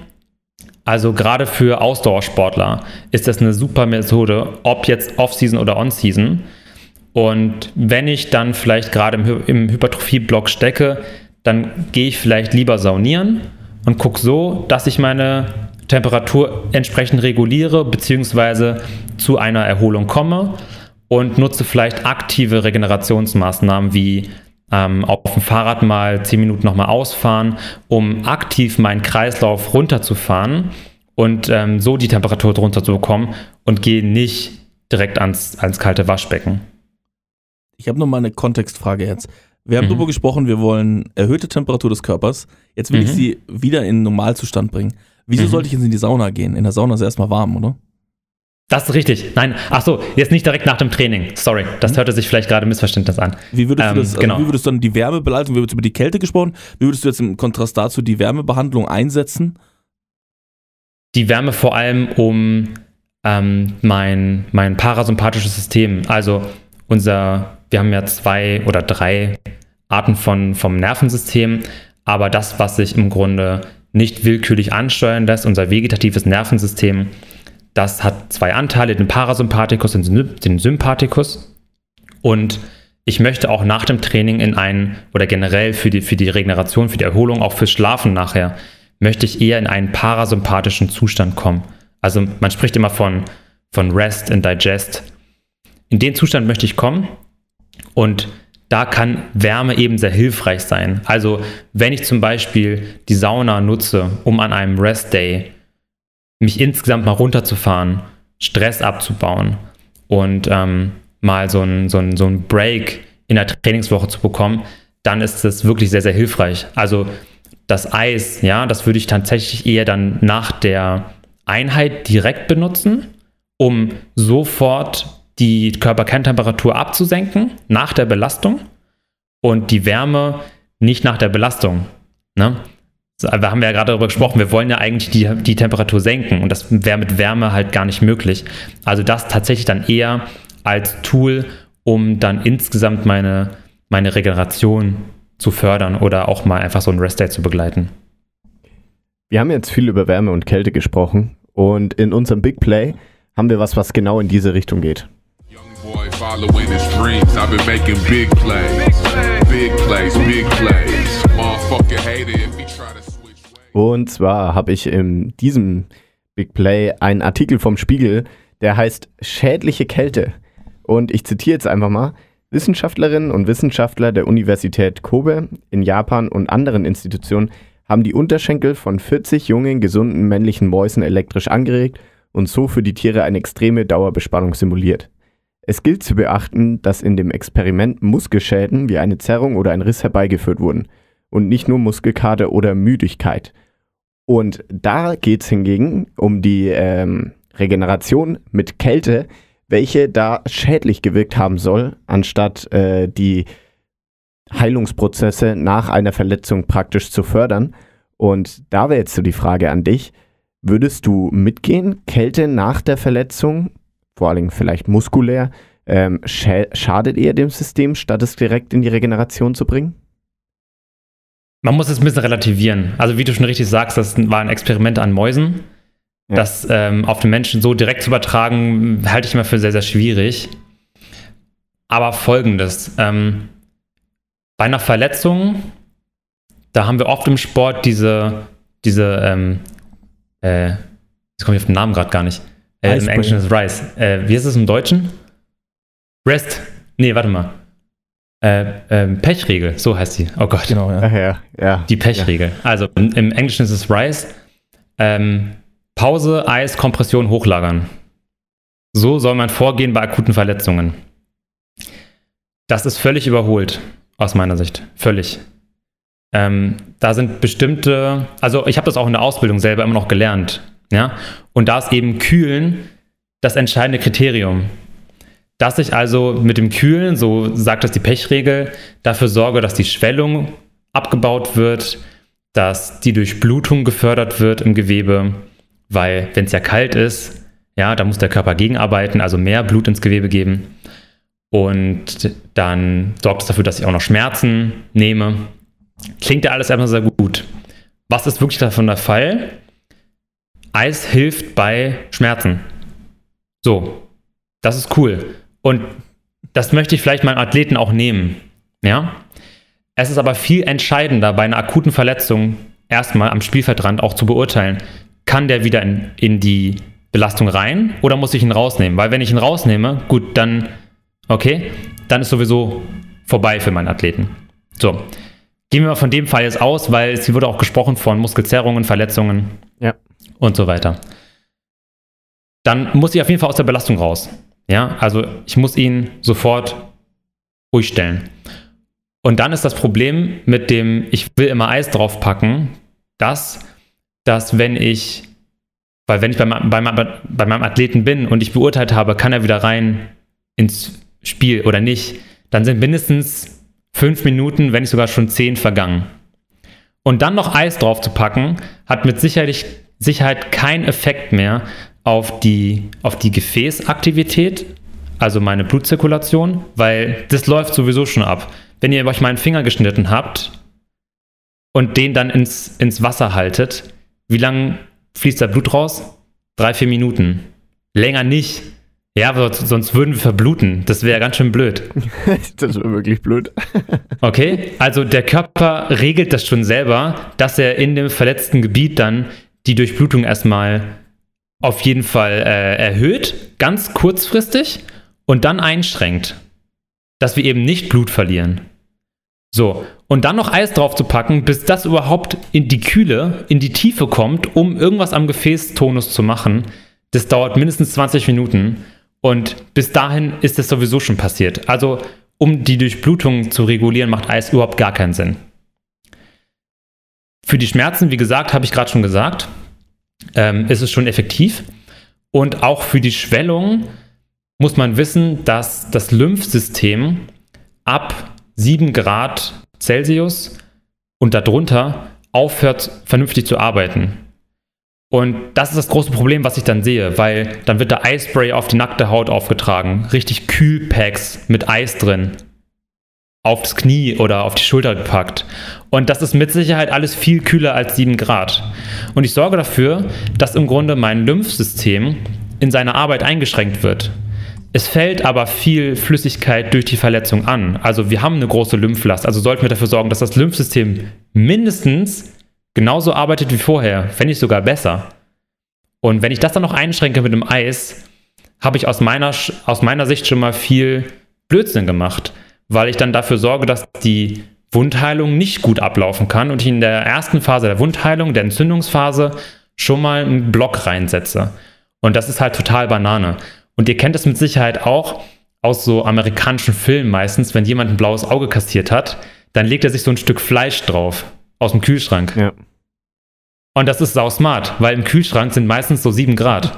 also gerade für Ausdauersportler ist das eine super Methode, ob jetzt Off-Season oder On-Season. Und wenn ich dann vielleicht gerade im, im Hypertrophie-Block stecke, dann gehe ich vielleicht lieber saunieren und gucke so, dass ich meine Temperatur entsprechend reguliere bzw. zu einer Erholung komme und nutze vielleicht aktive Regenerationsmaßnahmen wie ähm, auf dem Fahrrad mal zehn Minuten nochmal ausfahren, um aktiv meinen Kreislauf runterzufahren und ähm, so die Temperatur drunter zu bekommen und gehe nicht direkt ans, ans kalte Waschbecken. Ich habe nochmal eine Kontextfrage jetzt. Wir haben mhm. darüber gesprochen, wir wollen erhöhte Temperatur des Körpers. Jetzt will mhm. ich sie wieder in Normalzustand bringen. Wieso mhm. sollte ich jetzt in die Sauna gehen? In der Sauna ist erstmal warm, oder? Das ist richtig. Nein, ach so, jetzt nicht direkt nach dem Training. Sorry, das mhm. hörte sich vielleicht gerade Missverständnis an. Wie würdest, ähm, du das, also genau. wie würdest du dann die Wärme behalten? Wir haben jetzt über die Kälte gesprochen. Wie würdest du jetzt im Kontrast dazu die Wärmebehandlung einsetzen? Die Wärme vor allem um ähm, mein, mein parasympathisches System. Also unser, wir haben ja zwei oder drei Arten von, vom Nervensystem, aber das, was sich im Grunde nicht willkürlich ansteuern lässt, unser vegetatives Nervensystem, das hat zwei Anteile, den Parasympathikus und den Sympathikus. Und ich möchte auch nach dem Training in einen, oder generell für die, für die Regeneration, für die Erholung, auch fürs Schlafen nachher, möchte ich eher in einen parasympathischen Zustand kommen. Also man spricht immer von, von Rest and Digest. In den Zustand möchte ich kommen und da kann Wärme eben sehr hilfreich sein. Also wenn ich zum Beispiel die Sauna nutze, um an einem Rest-Day mich insgesamt mal runterzufahren, Stress abzubauen und ähm, mal so einen so so ein Break in der Trainingswoche zu bekommen, dann ist das wirklich sehr, sehr hilfreich. Also das Eis, ja, das würde ich tatsächlich eher dann nach der Einheit direkt benutzen, um sofort die Körperkerntemperatur abzusenken nach der Belastung und die Wärme nicht nach der Belastung. Ne? Da haben wir ja gerade darüber gesprochen, wir wollen ja eigentlich die, die Temperatur senken und das wäre mit Wärme halt gar nicht möglich. Also das tatsächlich dann eher als Tool, um dann insgesamt meine, meine Regeneration zu fördern oder auch mal einfach so einen Rest Day zu begleiten. Wir haben jetzt viel über Wärme und Kälte gesprochen und in unserem Big Play haben wir was, was genau in diese Richtung geht. Und zwar habe ich in diesem Big Play einen Artikel vom Spiegel, der heißt Schädliche Kälte. Und ich zitiere jetzt einfach mal. Wissenschaftlerinnen und Wissenschaftler der Universität Kobe in Japan und anderen Institutionen haben die Unterschenkel von vierzig jungen, gesunden männlichen Mäusen elektrisch angeregt und so für die Tiere eine extreme Dauerbespannung simuliert. Es gilt zu beachten, dass in dem Experiment Muskelschäden wie eine Zerrung oder ein Riss herbeigeführt wurden und nicht nur Muskelkater oder Müdigkeit. Und da geht es hingegen um die ähm, Regeneration mit Kälte, welche da schädlich gewirkt haben soll, anstatt äh, die Heilungsprozesse nach einer Verletzung praktisch zu fördern. Und da wäre jetzt so die Frage an dich, würdest du mitgehen, Kälte nach der Verletzung, vor allem vielleicht muskulär, ähm, schä- schadet eher dem System, statt es direkt in die Regeneration zu bringen? Man muss es ein bisschen relativieren. Also wie du schon richtig sagst, das war ein Experiment an Mäusen. Ja. Das ähm, auf den Menschen so direkt zu übertragen, halte ich mal für sehr, sehr schwierig. Aber Folgendes. Ähm, bei einer Verletzung, da haben wir oft im Sport diese, diese ähm, äh, jetzt komme ich auf den Namen gerade gar nicht. Äh, Im Englischen ist Rise. Äh, wie heißt es im Deutschen? Rest. Nee, warte mal. Äh, äh, Pechregel, so heißt sie. Oh Gott. Genau, ja. Ach ja, ja. Die Pechregel. Ja. Also in, im Englischen ist es Rise. Ähm, Pause, Eis, Kompression, hochlagern. So soll man vorgehen bei akuten Verletzungen. Das ist völlig überholt, aus meiner Sicht. Völlig. Ähm, da sind bestimmte, also ich habe das auch in der Ausbildung selber immer noch gelernt. Ja? Und da ist eben Kühlen das entscheidende Kriterium. Dass ich also mit dem Kühlen, so sagt das die Pechregel, dafür sorge, dass die Schwellung abgebaut wird, dass die Durchblutung gefördert wird im Gewebe, weil wenn es ja kalt ist, ja, da muss der Körper gegenarbeiten, also mehr Blut ins Gewebe geben. Und dann sorgt es dafür, dass ich auch noch Schmerzen nehme. Klingt ja alles erstmal sehr gut. Was ist wirklich davon der Fall? Eis hilft bei Schmerzen. So, das ist cool. Und das möchte ich vielleicht meinen Athleten auch nehmen. Ja? Es ist aber viel entscheidender, bei einer akuten Verletzung erstmal am Spielfeldrand auch zu beurteilen, kann der wieder in, in die Belastung rein oder muss ich ihn rausnehmen? Weil wenn ich ihn rausnehme, gut, dann, okay, dann ist sowieso vorbei für meinen Athleten. So, gehen wir mal von dem Fall jetzt aus, weil es wurde auch gesprochen von Muskelzerrungen, Verletzungen, ja, und so weiter. Dann muss ich auf jeden Fall aus der Belastung raus. Ja, also ich muss ihn sofort ruhig stellen. Und dann ist das Problem mit dem, ich will immer Eis draufpacken, dass, dass wenn ich, weil wenn ich bei, bei, bei meinem Athleten bin und ich beurteilt habe, kann er wieder rein ins Spiel oder nicht, dann sind mindestens fünf Minuten, wenn nicht sogar schon zehn vergangen. Und dann noch Eis drauf zu packen, hat mit Sicherheit, Sicherheit keinen Effekt mehr auf die, auf die Gefäßaktivität, also meine Blutzirkulation, weil das läuft sowieso schon ab. Wenn ihr euch mal einen Finger geschnitten habt und den dann ins, ins Wasser haltet, wie lange fließt da Blut raus? Drei, vier Minuten. Länger nicht. Ja, sonst würden wir verbluten. Das wäre ganz schön blöd. Das wäre wirklich blöd. Okay, also der Körper regelt das schon selber, dass er in dem verletzten Gebiet dann die Durchblutung erstmal auf jeden Fall äh, erhöht, ganz kurzfristig und dann einschränkt, dass wir eben nicht Blut verlieren. So, und dann noch Eis drauf zu packen, bis das überhaupt in die Kühle, in die Tiefe kommt, um irgendwas am Gefäßtonus zu machen, das dauert mindestens zwanzig Minuten und bis dahin ist das sowieso schon passiert. Also, um die Durchblutung zu regulieren, macht Eis überhaupt gar keinen Sinn. Für die Schmerzen, wie gesagt, habe ich gerade schon gesagt, Ähm, ist es schon effektiv. Und auch für die Schwellung muss man wissen, dass das Lymphsystem ab sieben Grad Celsius und darunter aufhört, vernünftig zu arbeiten. Und das ist das große Problem, was ich dann sehe, weil dann wird der Eispray auf die nackte Haut aufgetragen, richtig Kühlpacks mit Eis drin, aufs Knie oder auf die Schulter gepackt. Und das ist mit Sicherheit alles viel kühler als sieben Grad. Und ich sorge dafür, dass im Grunde mein Lymphsystem in seiner Arbeit eingeschränkt wird. Es fällt aber viel Flüssigkeit durch die Verletzung an. Also wir haben eine große Lymphlast, also sollten wir dafür sorgen, dass das Lymphsystem mindestens genauso arbeitet wie vorher, wenn nicht sogar besser. Und wenn ich das dann noch einschränke mit dem Eis, habe ich aus meiner, aus meiner Sicht schon mal viel Blödsinn gemacht, weil ich dann dafür sorge, dass die Wundheilung nicht gut ablaufen kann und ich in der ersten Phase der Wundheilung, der Entzündungsphase, schon mal einen Block reinsetze. Und das ist halt total Banane. Und ihr kennt das mit Sicherheit auch aus so amerikanischen Filmen meistens, wenn jemand ein blaues Auge kassiert hat, dann legt er sich so ein Stück Fleisch drauf aus dem Kühlschrank. Ja. Und das ist sausmart, weil im Kühlschrank sind meistens so sieben Grad.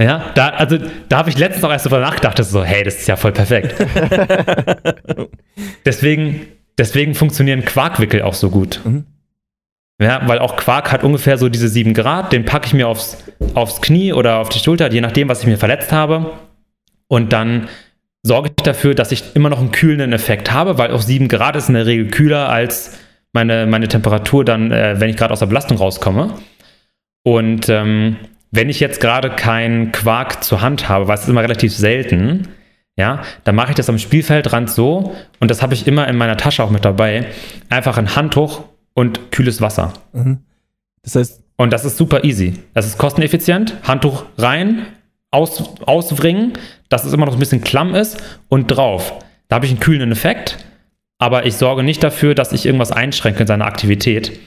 Ja, da, also, da habe ich letztens auch erst darüber nachgedacht, dass so, hey, das ist ja voll perfekt. deswegen, deswegen funktionieren Quarkwickel auch so gut. Mhm. Ja, weil auch Quark hat ungefähr so diese sieben Grad, den packe ich mir aufs, aufs Knie oder auf die Schulter, je nachdem, was ich mir verletzt habe. Und dann sorge ich dafür, dass ich immer noch einen kühlenden Effekt habe, weil auch sieben Grad ist in der Regel kühler als meine, meine Temperatur dann, äh, wenn ich gerade aus der Belastung rauskomme. Und ähm, wenn ich jetzt gerade keinen Quark zur Hand habe, weil es ist immer relativ selten, ja, dann mache ich das am Spielfeldrand so, und das habe ich immer in meiner Tasche auch mit dabei, einfach ein Handtuch und kühles Wasser. Mhm. Das heißt, und das ist super easy. Das ist kosteneffizient. Handtuch rein, aus, auswringen, dass es immer noch ein bisschen klamm ist, und drauf. Da habe ich einen kühlenden Effekt, aber ich sorge nicht dafür, dass ich irgendwas einschränke in seiner Aktivität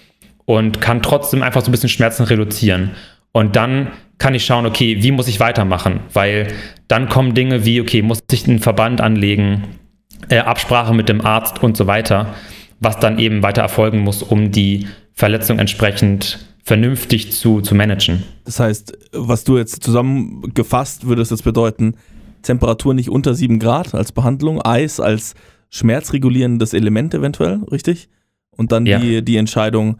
und kann trotzdem einfach so ein bisschen Schmerzen reduzieren. Und dann kann ich schauen, okay, wie muss ich weitermachen? Weil dann kommen Dinge wie, okay, muss ich einen Verband anlegen, äh, Absprache mit dem Arzt und so weiter, was dann eben weiter erfolgen muss, um die Verletzung entsprechend vernünftig zu, zu managen. Das heißt, was du jetzt zusammengefasst, würde es jetzt bedeuten, Temperatur nicht unter sieben Grad als Behandlung, Eis als schmerzregulierendes Element eventuell, richtig? Und dann ja. die, die Entscheidung,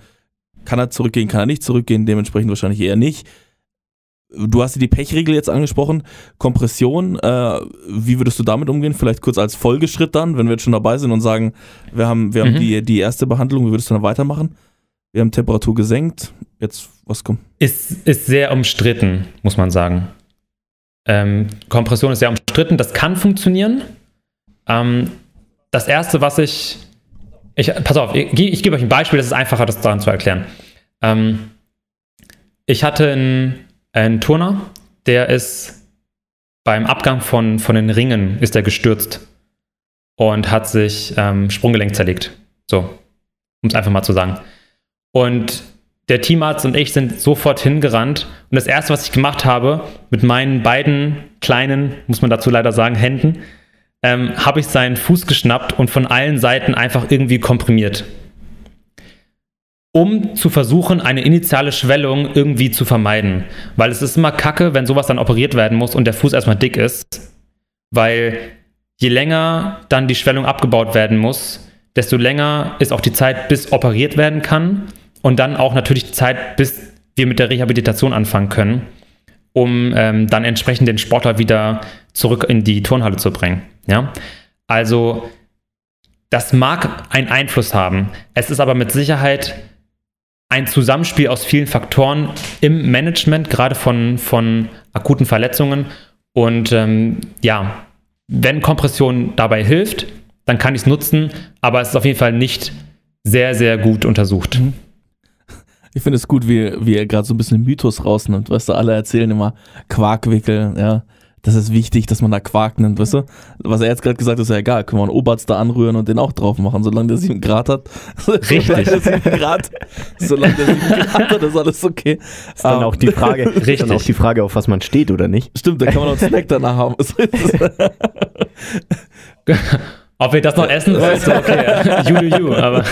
kann er zurückgehen, kann er nicht zurückgehen, dementsprechend wahrscheinlich eher nicht. Du hast die Pechregel jetzt angesprochen, Kompression, äh, wie würdest du damit umgehen? Vielleicht kurz als Folgeschritt dann, wenn wir jetzt schon dabei sind und sagen, wir haben, wir mhm. haben die, die erste Behandlung, wie würdest du dann weitermachen? Wir haben Temperatur gesenkt, jetzt was kommt? Ist, ist sehr umstritten, muss man sagen. Ähm, Kompression ist sehr umstritten, das kann funktionieren. Ähm, das erste, was ich, ich pass auf, ich, ich gebe euch ein Beispiel, das ist einfacher, das daran zu erklären. Ähm, ich hatte ein Ein Turner, der ist beim Abgang von, von den Ringen ist er gestürzt und hat sich ähm, Sprunggelenk zerlegt. So, um es einfach mal zu sagen. Und der Teamarzt und ich sind sofort hingerannt. Und das Erste, was ich gemacht habe, mit meinen beiden kleinen, muss man dazu leider sagen, Händen, ähm, habe ich seinen Fuß geschnappt und von allen Seiten einfach irgendwie komprimiert, um zu versuchen, eine initiale Schwellung irgendwie zu vermeiden. Weil es ist immer kacke, wenn sowas dann operiert werden muss und der Fuß erstmal dick ist. Weil je länger dann die Schwellung abgebaut werden muss, desto länger ist auch die Zeit, bis operiert werden kann. Und dann auch natürlich die Zeit, bis wir mit der Rehabilitation anfangen können, um ähm, dann entsprechend den Sportler wieder zurück in die Turnhalle zu bringen. Ja? Also das mag einen Einfluss haben. Es ist aber mit Sicherheit ein Zusammenspiel aus vielen Faktoren im Management, gerade von, von akuten Verletzungen. Und ähm, ja, wenn Kompression dabei hilft, dann kann ich es nutzen, aber es ist auf jeden Fall nicht sehr, sehr gut untersucht. Ich finde es gut, wie, wie er gerade so ein bisschen den Mythos rausnimmt. Weißt du, alle erzählen immer Quarkwickel, ja. Das ist wichtig, dass man da Quark nimmt, weißt du? Was er jetzt gerade gesagt hat, ist ja egal. Können wir einen Oberarzt da anrühren und den auch drauf machen, solange der sieben Grad hat. Richtig. Solange der sieben Grad, solange der sieben Grad hat, ist alles okay. Ist dann um, auch die Frage, richtig. Dann auch die Frage, auf was man steht oder nicht. Stimmt, dann kann man auch einen Snack danach haben. Ob wir das noch essen, weißt du, okay. You do you, aber.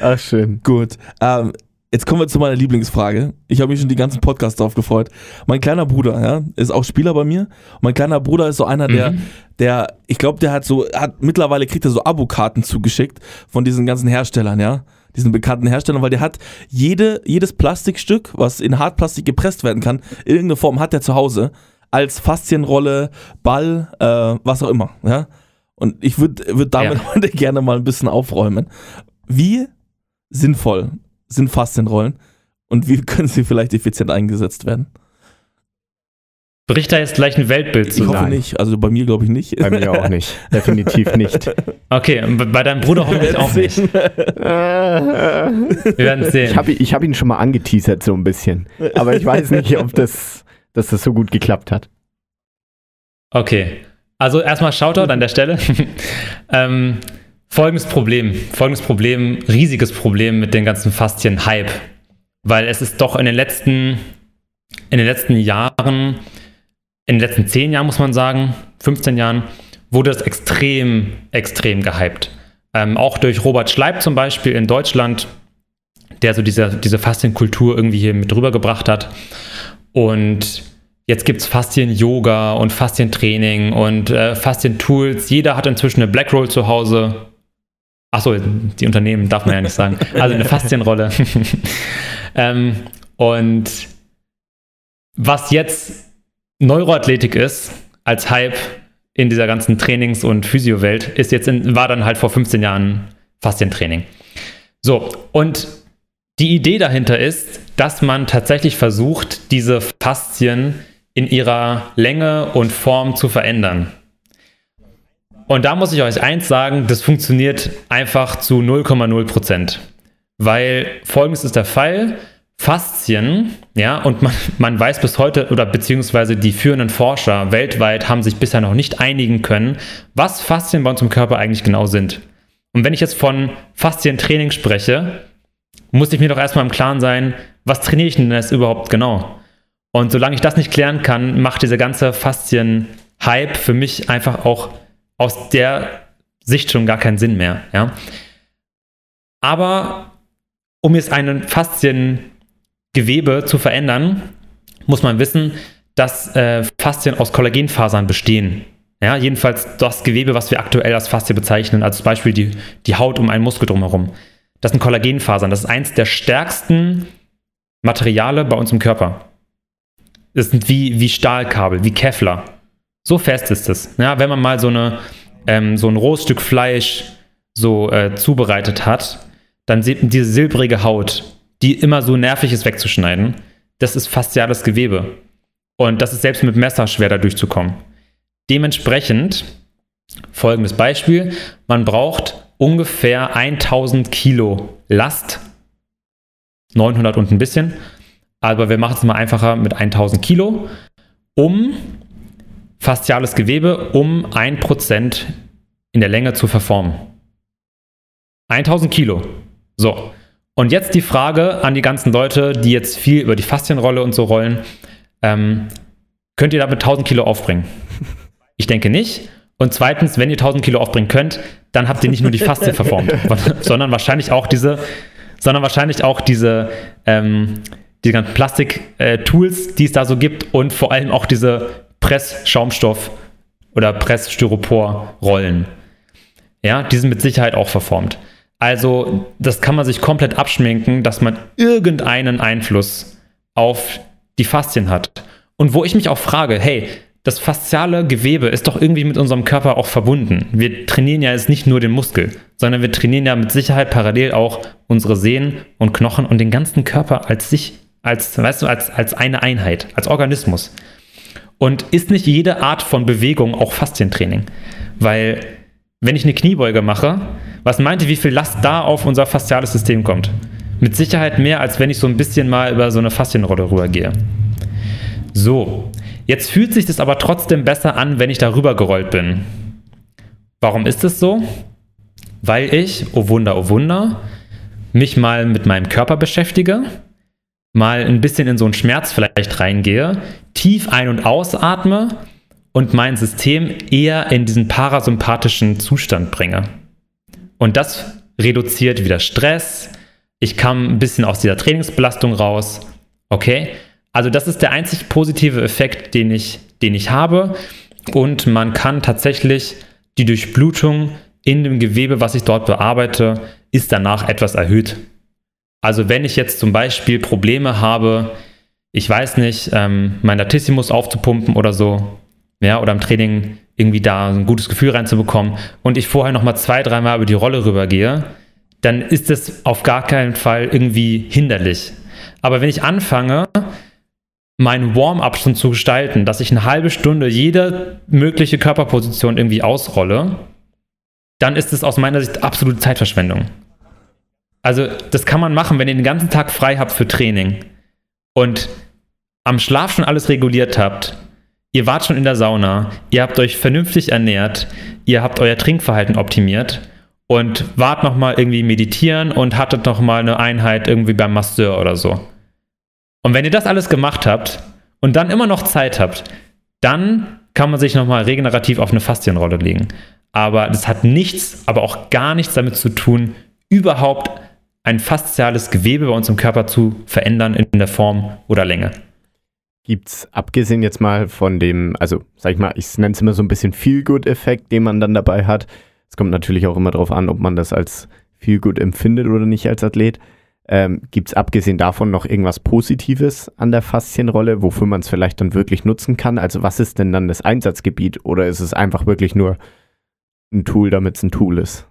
Ach, schön. Gut. Ähm, Jetzt kommen wir zu meiner Lieblingsfrage. Ich habe mich schon die ganzen Podcasts drauf gefreut. Mein kleiner Bruder, ja, ist auch Spieler bei mir. Mein kleiner Bruder ist so einer, mhm. der, der, ich glaube, der hat so, hat mittlerweile kriegt er so Abokarten zugeschickt von diesen ganzen Herstellern, ja, diesen bekannten Herstellern, weil der hat jede, jedes Plastikstück, was in Hartplastik gepresst werden kann, in irgendeiner Form hat der zu Hause, als Faszienrolle, Ball, äh, was auch immer, ja. Und ich würde würd damit ja. heute gerne mal ein bisschen aufräumen. Wie sinnvoll sind Faszienrollen und wie können sie vielleicht effizient eingesetzt werden? Bricht da jetzt gleich ein Weltbild zu? Ich hoffe Nein. nicht. Also bei mir glaube ich nicht. Bei mir auch nicht. Definitiv nicht. Okay, bei deinem Bruder hoffentlich auch nicht. Wir werden es sehen. Ich habe ich hab ihn schon mal angeteasert so ein bisschen. Aber ich weiß nicht, ob das, dass das so gut geklappt hat. Okay. Also erstmal Shoutout an der Stelle. ähm, folgendes Problem, folgendes Problem, riesiges Problem mit dem ganzen Faszien-Hype. Weil es ist doch in den letzten, in den letzten Jahren, in den letzten zehn Jahren muss man sagen, fünfzehn Jahren, wurde es extrem, extrem gehypt. Ähm, auch durch Robert Schleib zum Beispiel in Deutschland, der so diese, diese Faszienkultur irgendwie hier mit rübergebracht hat. Und jetzt gibt es Faszien-Yoga und Faszien-Training und äh, Faszien-Tools. Jeder hat inzwischen eine Blackroll zu Hause. Achso, die Unternehmen darf man ja nicht sagen. Also eine Faszienrolle. ähm, und was jetzt Neuroathletik ist, als Hype in dieser ganzen Trainings- und Physio-Welt, ist jetzt in, war dann halt vor fünfzehn Jahren Faszientraining. So, und die Idee dahinter ist, dass man tatsächlich versucht, diese Faszien in ihrer Länge und Form zu verändern. Und da muss ich euch eins sagen, das funktioniert einfach zu null Komma null Prozent. Weil folgendes ist der Fall, Faszien, ja, und man, man weiß bis heute, oder beziehungsweise die führenden Forscher weltweit haben sich bisher noch nicht einigen können, was Faszien bei uns im Körper eigentlich genau sind. Und wenn ich jetzt von Faszientraining spreche, muss ich mir doch erstmal im Klaren sein, was trainiere ich denn jetzt überhaupt genau? Und solange ich das nicht klären kann, macht diese ganze Faszien-Hype für mich einfach auch aus der Sicht schon gar keinen Sinn mehr. Ja? Aber um jetzt ein Fasziengewebe zu verändern, muss man wissen, dass äh, Faszien aus Kollagenfasern bestehen. Ja? Jedenfalls das Gewebe, was wir aktuell als Faszie bezeichnen, also zum Beispiel die, die Haut um einen Muskel drumherum. Das sind Kollagenfasern. Das ist eins der stärksten Materiale bei uns im Körper. Das sind wie, wie Stahlkabel, wie Kevlar. So fest ist es. Ja, wenn man mal so, eine, ähm, so ein rohes Stück Fleisch so äh, zubereitet hat, dann sieht man diese silbrige Haut, die immer so nervig ist wegzuschneiden. Das ist fasziales Gewebe. Und das ist selbst mit Messer schwer, da durchzukommen. Dementsprechend, folgendes Beispiel, man braucht ungefähr tausend Kilo Last, neunhundert und ein bisschen, aber wir machen es mal einfacher mit tausend Kilo, um fasziales Gewebe um ein Prozent in der Länge zu verformen. tausend Kilo. So, und jetzt die Frage an die ganzen Leute, die jetzt viel über die Faszienrolle und so rollen, ähm, könnt ihr damit tausend Kilo aufbringen? Ich denke nicht. Und zweitens, wenn ihr tausend Kilo aufbringen könnt, dann habt ihr nicht nur die Faszie verformt, sondern wahrscheinlich auch diese, sondern wahrscheinlich auch diese, ähm, diese ganzen Plastik-Tools, äh, die es da so gibt und vor allem auch diese Press-Schaumstoff- oder Press-Styropor-Rollen. Ja, die sind mit Sicherheit auch verformt. Also das kann man sich komplett abschminken, dass man irgendeinen Einfluss auf die Faszien hat. Und wo ich mich auch frage, hey, das fasziale Gewebe ist doch irgendwie mit unserem Körper auch verbunden. Wir trainieren ja jetzt nicht nur den Muskel, sondern wir trainieren ja mit Sicherheit parallel auch unsere Sehnen und Knochen und den ganzen Körper als sich, als, weißt du, als, als eine Einheit, als Organismus. Und ist nicht jede Art von Bewegung auch Faszientraining? Weil, wenn ich eine Kniebeuge mache, was meint ihr, wie viel Last da auf unser fasziales System kommt? Mit Sicherheit mehr, als wenn ich so ein bisschen mal über so eine Faszienrolle rübergehe. So. Jetzt fühlt sich das aber trotzdem besser an, wenn ich darüber gerollt bin. Warum ist es so? Weil ich, oh Wunder, oh Wunder, mich mal mit meinem Körper beschäftige, mal ein bisschen in so einen Schmerz vielleicht reingehe, tief ein- und ausatme und mein System eher in diesen parasympathischen Zustand bringe. Und das reduziert wieder Stress, ich kam ein bisschen aus dieser Trainingsbelastung raus. Okay, also das ist der einzig positive Effekt, den ich, den ich habe. Und man kann tatsächlich die Durchblutung in dem Gewebe, was ich dort bearbeite, ist danach etwas erhöht. Also wenn ich jetzt zum Beispiel Probleme habe, ich weiß nicht, ähm, mein Latissimus aufzupumpen oder so, ja, oder im Training irgendwie da ein gutes Gefühl reinzubekommen und ich vorher nochmal zwei, dreimal über die Rolle rübergehe, dann ist das auf gar keinen Fall irgendwie hinderlich. Aber wenn ich anfange, meinen Warm-up schon zu gestalten, dass ich eine halbe Stunde jede mögliche Körperposition irgendwie ausrolle, dann ist es aus meiner Sicht absolute Zeitverschwendung. Also das kann man machen, wenn ihr den ganzen Tag frei habt für Training und am Schlaf schon alles reguliert habt, ihr wart schon in der Sauna, ihr habt euch vernünftig ernährt, ihr habt euer Trinkverhalten optimiert und wart nochmal irgendwie meditieren und hattet nochmal eine Einheit irgendwie beim Masseur oder so. Und wenn ihr das alles gemacht habt und dann immer noch Zeit habt, dann kann man sich nochmal regenerativ auf eine Faszienrolle legen. Aber das hat nichts, aber auch gar nichts damit zu tun, überhaupt ein fasziales Gewebe bei uns im Körper zu verändern in der Form oder Länge. Gibt's, abgesehen jetzt mal von dem, also sag ich mal, ich nenne es immer so ein bisschen Feel-Good-Effekt, den man dann dabei hat. Es kommt natürlich auch immer darauf an, ob man das als Feel-Good empfindet oder nicht als Athlet. Ähm, gibt es abgesehen davon noch irgendwas Positives an der Faszienrolle, wofür man es vielleicht dann wirklich nutzen kann? Also was ist denn dann das Einsatzgebiet oder ist es einfach wirklich nur ein Tool, damit es ein Tool ist?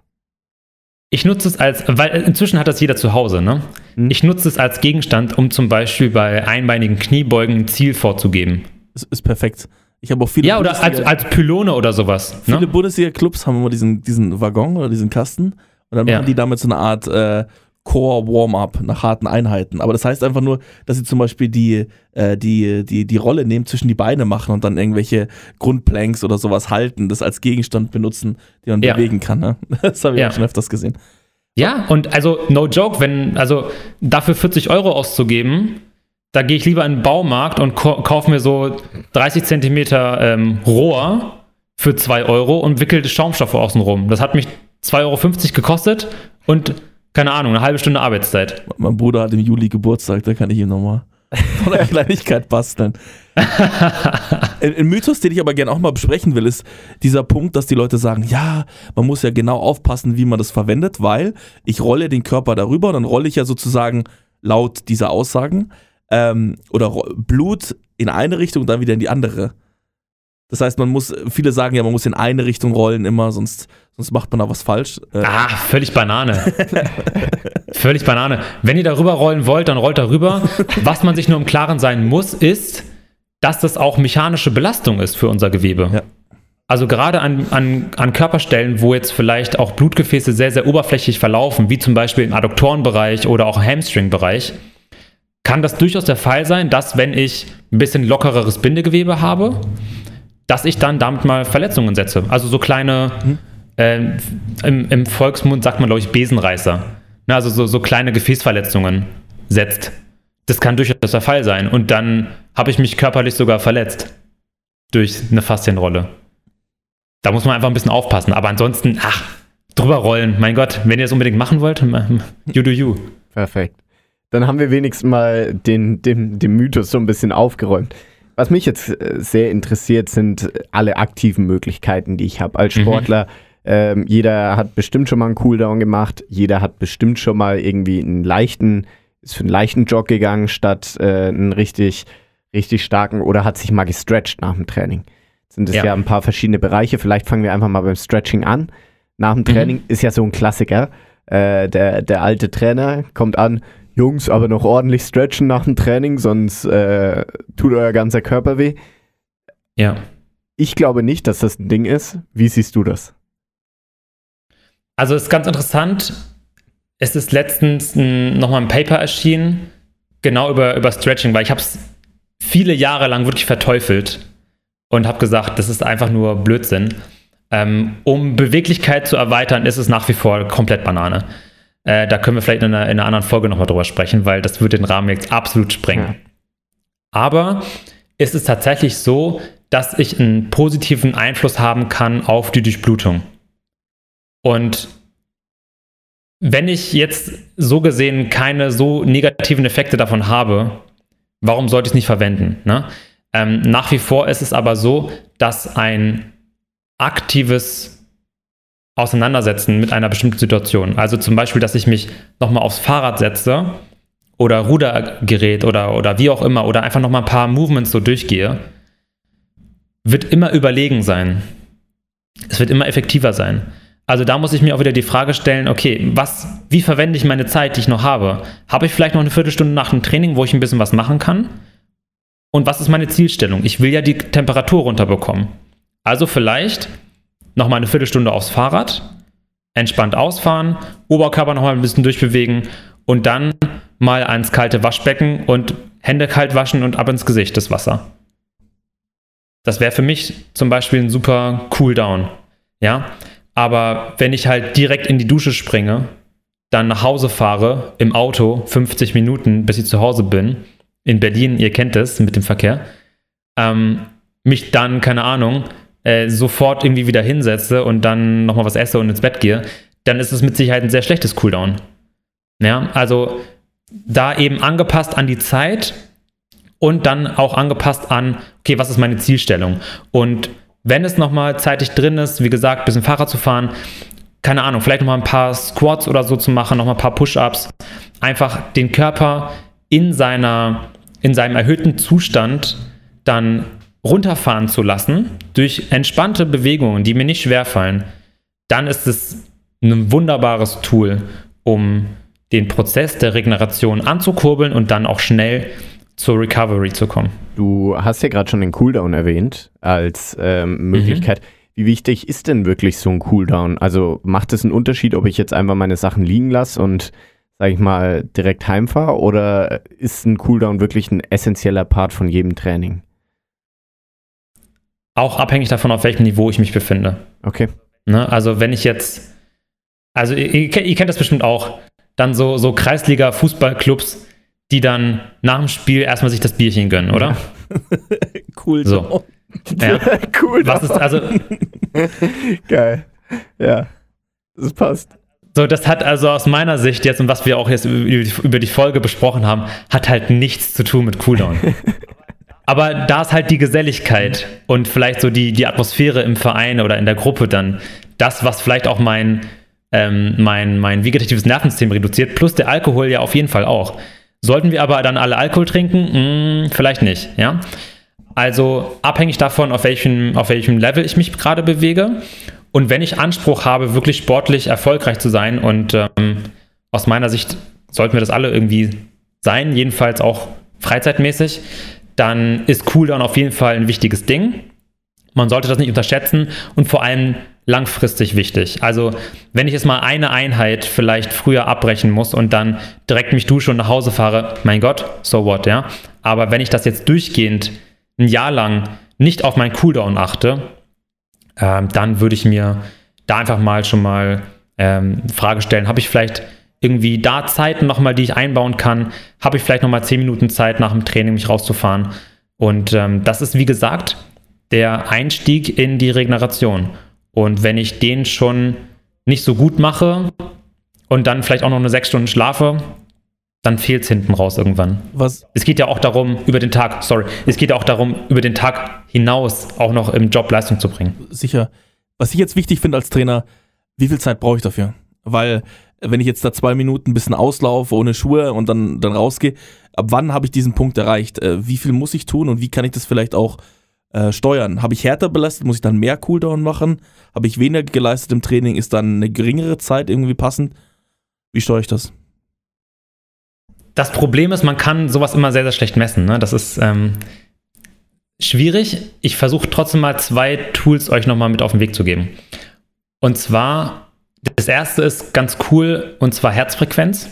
Ich nutze es als, weil inzwischen hat das jeder zu Hause, ne? Hm. Ich nutze es als Gegenstand, um zum Beispiel bei einbeinigen Kniebeugen ein Ziel vorzugeben. Das ist perfekt. Ich habe auch viele Ja, Bundesliga- oder als, als Pylone oder sowas. Viele, ne? Bundesliga-Clubs haben immer diesen, diesen Waggon oder diesen Kasten und dann machen ja. die damit so eine Art äh, Core-Warm-Up nach harten Einheiten. Aber das heißt einfach nur, dass sie zum Beispiel die, äh, die, die, die Rolle nehmen, zwischen die Beine machen und dann irgendwelche Grundplanks oder sowas halten, das als Gegenstand benutzen, den man ja. bewegen kann. Ne? Das habe ich ja. auch schon öfters gesehen. Ja, und also no joke, wenn, also dafür vierzig Euro auszugeben, da gehe ich lieber in den Baumarkt und ko- kaufe mir so dreißig Zentimeter ähm, Rohr für zwei Euro und wickelte Schaumstoffe außenrum. Das hat mich zwei Euro fünfzig gekostet und keine Ahnung, eine halbe Stunde Arbeitszeit. Mein Bruder hat im Juli Geburtstag, da kann ich ihm nochmal von der Kleinigkeit basteln. Ein Mythos, den ich aber gerne auch mal besprechen will, ist dieser Punkt, dass die Leute sagen, ja, man muss ja genau aufpassen, wie man das verwendet, weil ich rolle den Körper darüber und dann rolle ich ja sozusagen laut dieser Aussagen ähm, oder ro- Blut in eine Richtung und dann wieder in die andere. Das heißt, man muss, viele sagen ja, man muss in eine Richtung rollen immer, sonst, sonst macht man da was falsch. Äh ah, völlig Banane. völlig Banane. Wenn ihr darüber rollen wollt, dann rollt darüber. Was man sich nur im Klaren sein muss, ist, dass das auch mechanische Belastung ist für unser Gewebe. Ja. Also gerade an, an, an Körperstellen, wo jetzt vielleicht auch Blutgefäße sehr, sehr oberflächlich verlaufen, wie zum Beispiel im Adduktorenbereich oder auch im Hamstringbereich, kann das durchaus der Fall sein, dass wenn ich ein bisschen lockereres Bindegewebe habe, dass ich dann damit mal Verletzungen setze. Also so kleine, mhm. ähm, im, im Volksmund sagt man, glaube ich, Besenreißer. Na, also so, so kleine Gefäßverletzungen setzt. Das kann durchaus der Fall sein. Und dann habe ich mich körperlich sogar verletzt durch eine Faszienrolle. Da muss man einfach ein bisschen aufpassen. Aber ansonsten, ach, drüber rollen. Mein Gott, wenn ihr das unbedingt machen wollt, you do you. Perfekt. Dann haben wir wenigstens mal den, den, den Mythos so ein bisschen aufgeräumt. Was mich jetzt sehr interessiert, sind alle aktiven Möglichkeiten, die ich habe als Sportler. Mhm. Ähm, jeder hat bestimmt schon mal einen Cooldown gemacht. Jeder hat bestimmt schon mal irgendwie einen leichten, ist für einen leichten Jog gegangen, statt äh, einen richtig, richtig starken oder hat sich mal gestretcht nach dem Training. Jetzt sind es ja. ja ein paar verschiedene Bereiche. Vielleicht fangen wir einfach mal beim Stretching an. Nach dem Training mhm. ist ja so ein Klassiker. Äh, der, der alte Trainer kommt an, Jungs, aber noch ordentlich stretchen nach dem Training, sonst äh, tut euer ganzer Körper weh. Ja. Ich glaube nicht, dass das ein Ding ist. Wie siehst du das? Also es ist ganz interessant. Es ist letztens ein, nochmal ein Paper erschienen, genau über, über Stretching, weil ich habe es viele Jahre lang wirklich verteufelt und habe gesagt, das ist einfach nur Blödsinn. Ähm, um Beweglichkeit zu erweitern, ist es nach wie vor komplett Banane. Äh, da können wir vielleicht in einer, in einer anderen Folge nochmal drüber sprechen, weil das würde den Rahmen jetzt absolut sprengen. Ja. Aber ist es tatsächlich so, dass ich einen positiven Einfluss haben kann auf die Durchblutung? Und wenn ich jetzt so gesehen keine so negativen Effekte davon habe, warum sollte ich es nicht verwenden? Ne? Ähm, nach wie vor ist es aber so, dass ein aktives Auseinandersetzen mit einer bestimmten Situation, also zum Beispiel, dass ich mich nochmal aufs Fahrrad setze oder Rudergerät oder, oder wie auch immer oder einfach nochmal ein paar Movements so durchgehe, wird immer überlegen sein. Es wird immer effektiver sein. Also da muss ich mir auch wieder die Frage stellen, okay, was, wie verwende ich meine Zeit, die ich noch habe? Habe ich vielleicht noch eine Viertelstunde nach dem Training, wo ich ein bisschen was machen kann? Und was ist meine Zielstellung? Ich will ja die Temperatur runterbekommen. Also vielleicht nochmal eine Viertelstunde aufs Fahrrad, entspannt ausfahren, Oberkörper nochmal ein bisschen durchbewegen und dann mal ans kalte Waschbecken und Hände kalt waschen und ab ins Gesicht das Wasser. Das wäre für mich zum Beispiel ein super Cooldown. Ja? Aber wenn ich halt direkt in die Dusche springe, dann nach Hause fahre, im Auto, fünfzig Minuten, bis ich zu Hause bin, in Berlin, ihr kennt es mit dem Verkehr, ähm, mich dann, keine Ahnung, sofort irgendwie wieder hinsetze und dann nochmal was esse und ins Bett gehe, dann ist es mit Sicherheit ein sehr schlechtes Cooldown. Ja, also da eben angepasst an die Zeit und dann auch angepasst an, okay, was ist meine Zielstellung? Und wenn es nochmal zeitig drin ist, wie gesagt, ein bisschen Fahrrad zu fahren, keine Ahnung, vielleicht nochmal ein paar Squats oder so zu machen, nochmal ein paar Push-Ups, einfach den Körper in seiner, in seinem erhöhten Zustand dann runterfahren zu lassen durch entspannte Bewegungen, die mir nicht schwerfallen, dann ist es ein wunderbares Tool, um den Prozess der Regeneration anzukurbeln und dann auch schnell zur Recovery zu kommen. Du hast ja gerade schon den Cooldown erwähnt als ähm, Möglichkeit. Mhm. Wie wichtig ist denn wirklich so ein Cooldown? Also macht es einen Unterschied, ob ich jetzt einfach meine Sachen liegen lasse und, sag ich mal, direkt heimfahre, oder ist ein Cooldown wirklich ein essentieller Part von jedem Training? Auch abhängig davon, auf welchem Niveau ich mich befinde. Okay. Ne, also wenn ich jetzt, also ihr, ihr kennt das bestimmt auch, dann so, so Kreisliga-Fußballclubs, die dann nach dem Spiel erstmal sich das Bierchen gönnen, oder? Cool. So. Ja. Cool. Was ist also? Geil. Ja. Das passt. So, das hat also aus meiner Sicht jetzt und was wir auch jetzt über die Folge besprochen haben, hat halt nichts zu tun mit Cooldown. Aber da ist halt die Geselligkeit und vielleicht so die, die Atmosphäre im Verein oder in der Gruppe dann das, was vielleicht auch mein, ähm, mein, mein vegetatives Nervensystem reduziert, plus der Alkohol ja auf jeden Fall auch. Sollten wir aber dann alle Alkohol trinken? Hm, vielleicht nicht, ja. Also abhängig davon, auf welchem, auf welchem Level ich mich gerade bewege und wenn ich Anspruch habe, wirklich sportlich erfolgreich zu sein, und ähm, aus meiner Sicht sollten wir das alle irgendwie sein, jedenfalls auch freizeitmäßig, dann ist Cooldown auf jeden Fall ein wichtiges Ding. Man sollte das nicht unterschätzen und vor allem langfristig wichtig. Also wenn ich jetzt mal eine Einheit vielleicht früher abbrechen muss und dann direkt mich dusche und nach Hause fahre, mein Gott, so what, ja. Aber wenn ich das jetzt durchgehend ein Jahr lang nicht auf meinen Cooldown achte, ähm, dann würde ich mir da einfach mal schon mal ähm, Frage stellen, habe ich vielleicht irgendwie da Zeiten nochmal, die ich einbauen kann, habe ich vielleicht nochmal zehn Minuten Zeit nach dem Training, mich rauszufahren. Und ähm, das ist, wie gesagt, der Einstieg in die Regeneration. Und wenn ich den schon nicht so gut mache und dann vielleicht auch noch nur sechs Stunden schlafe, dann fehlt es hinten raus irgendwann. Was? Es geht ja auch darum, über den Tag, sorry, es geht ja auch darum, über den Tag hinaus auch noch im Job Leistung zu bringen. Sicher. Was ich jetzt wichtig finde als Trainer, wie viel Zeit brauche ich dafür? Weil wenn ich jetzt da zwei Minuten ein bisschen auslaufe ohne Schuhe und dann, dann rausgehe, ab wann habe ich diesen Punkt erreicht? Wie viel muss ich tun und wie kann ich das vielleicht auch äh, steuern? Habe ich härter belastet, muss ich dann mehr Cooldown machen? Habe ich weniger geleistet im Training, ist dann eine geringere Zeit irgendwie passend? Wie steuere ich das? Das Problem ist, man kann sowas immer sehr, sehr schlecht messen. Ne? Das ist ähm, schwierig. Ich versuche trotzdem mal zwei Tools euch nochmal mit auf den Weg zu geben. Und zwar, das erste ist ganz cool, und zwar Herzfrequenz.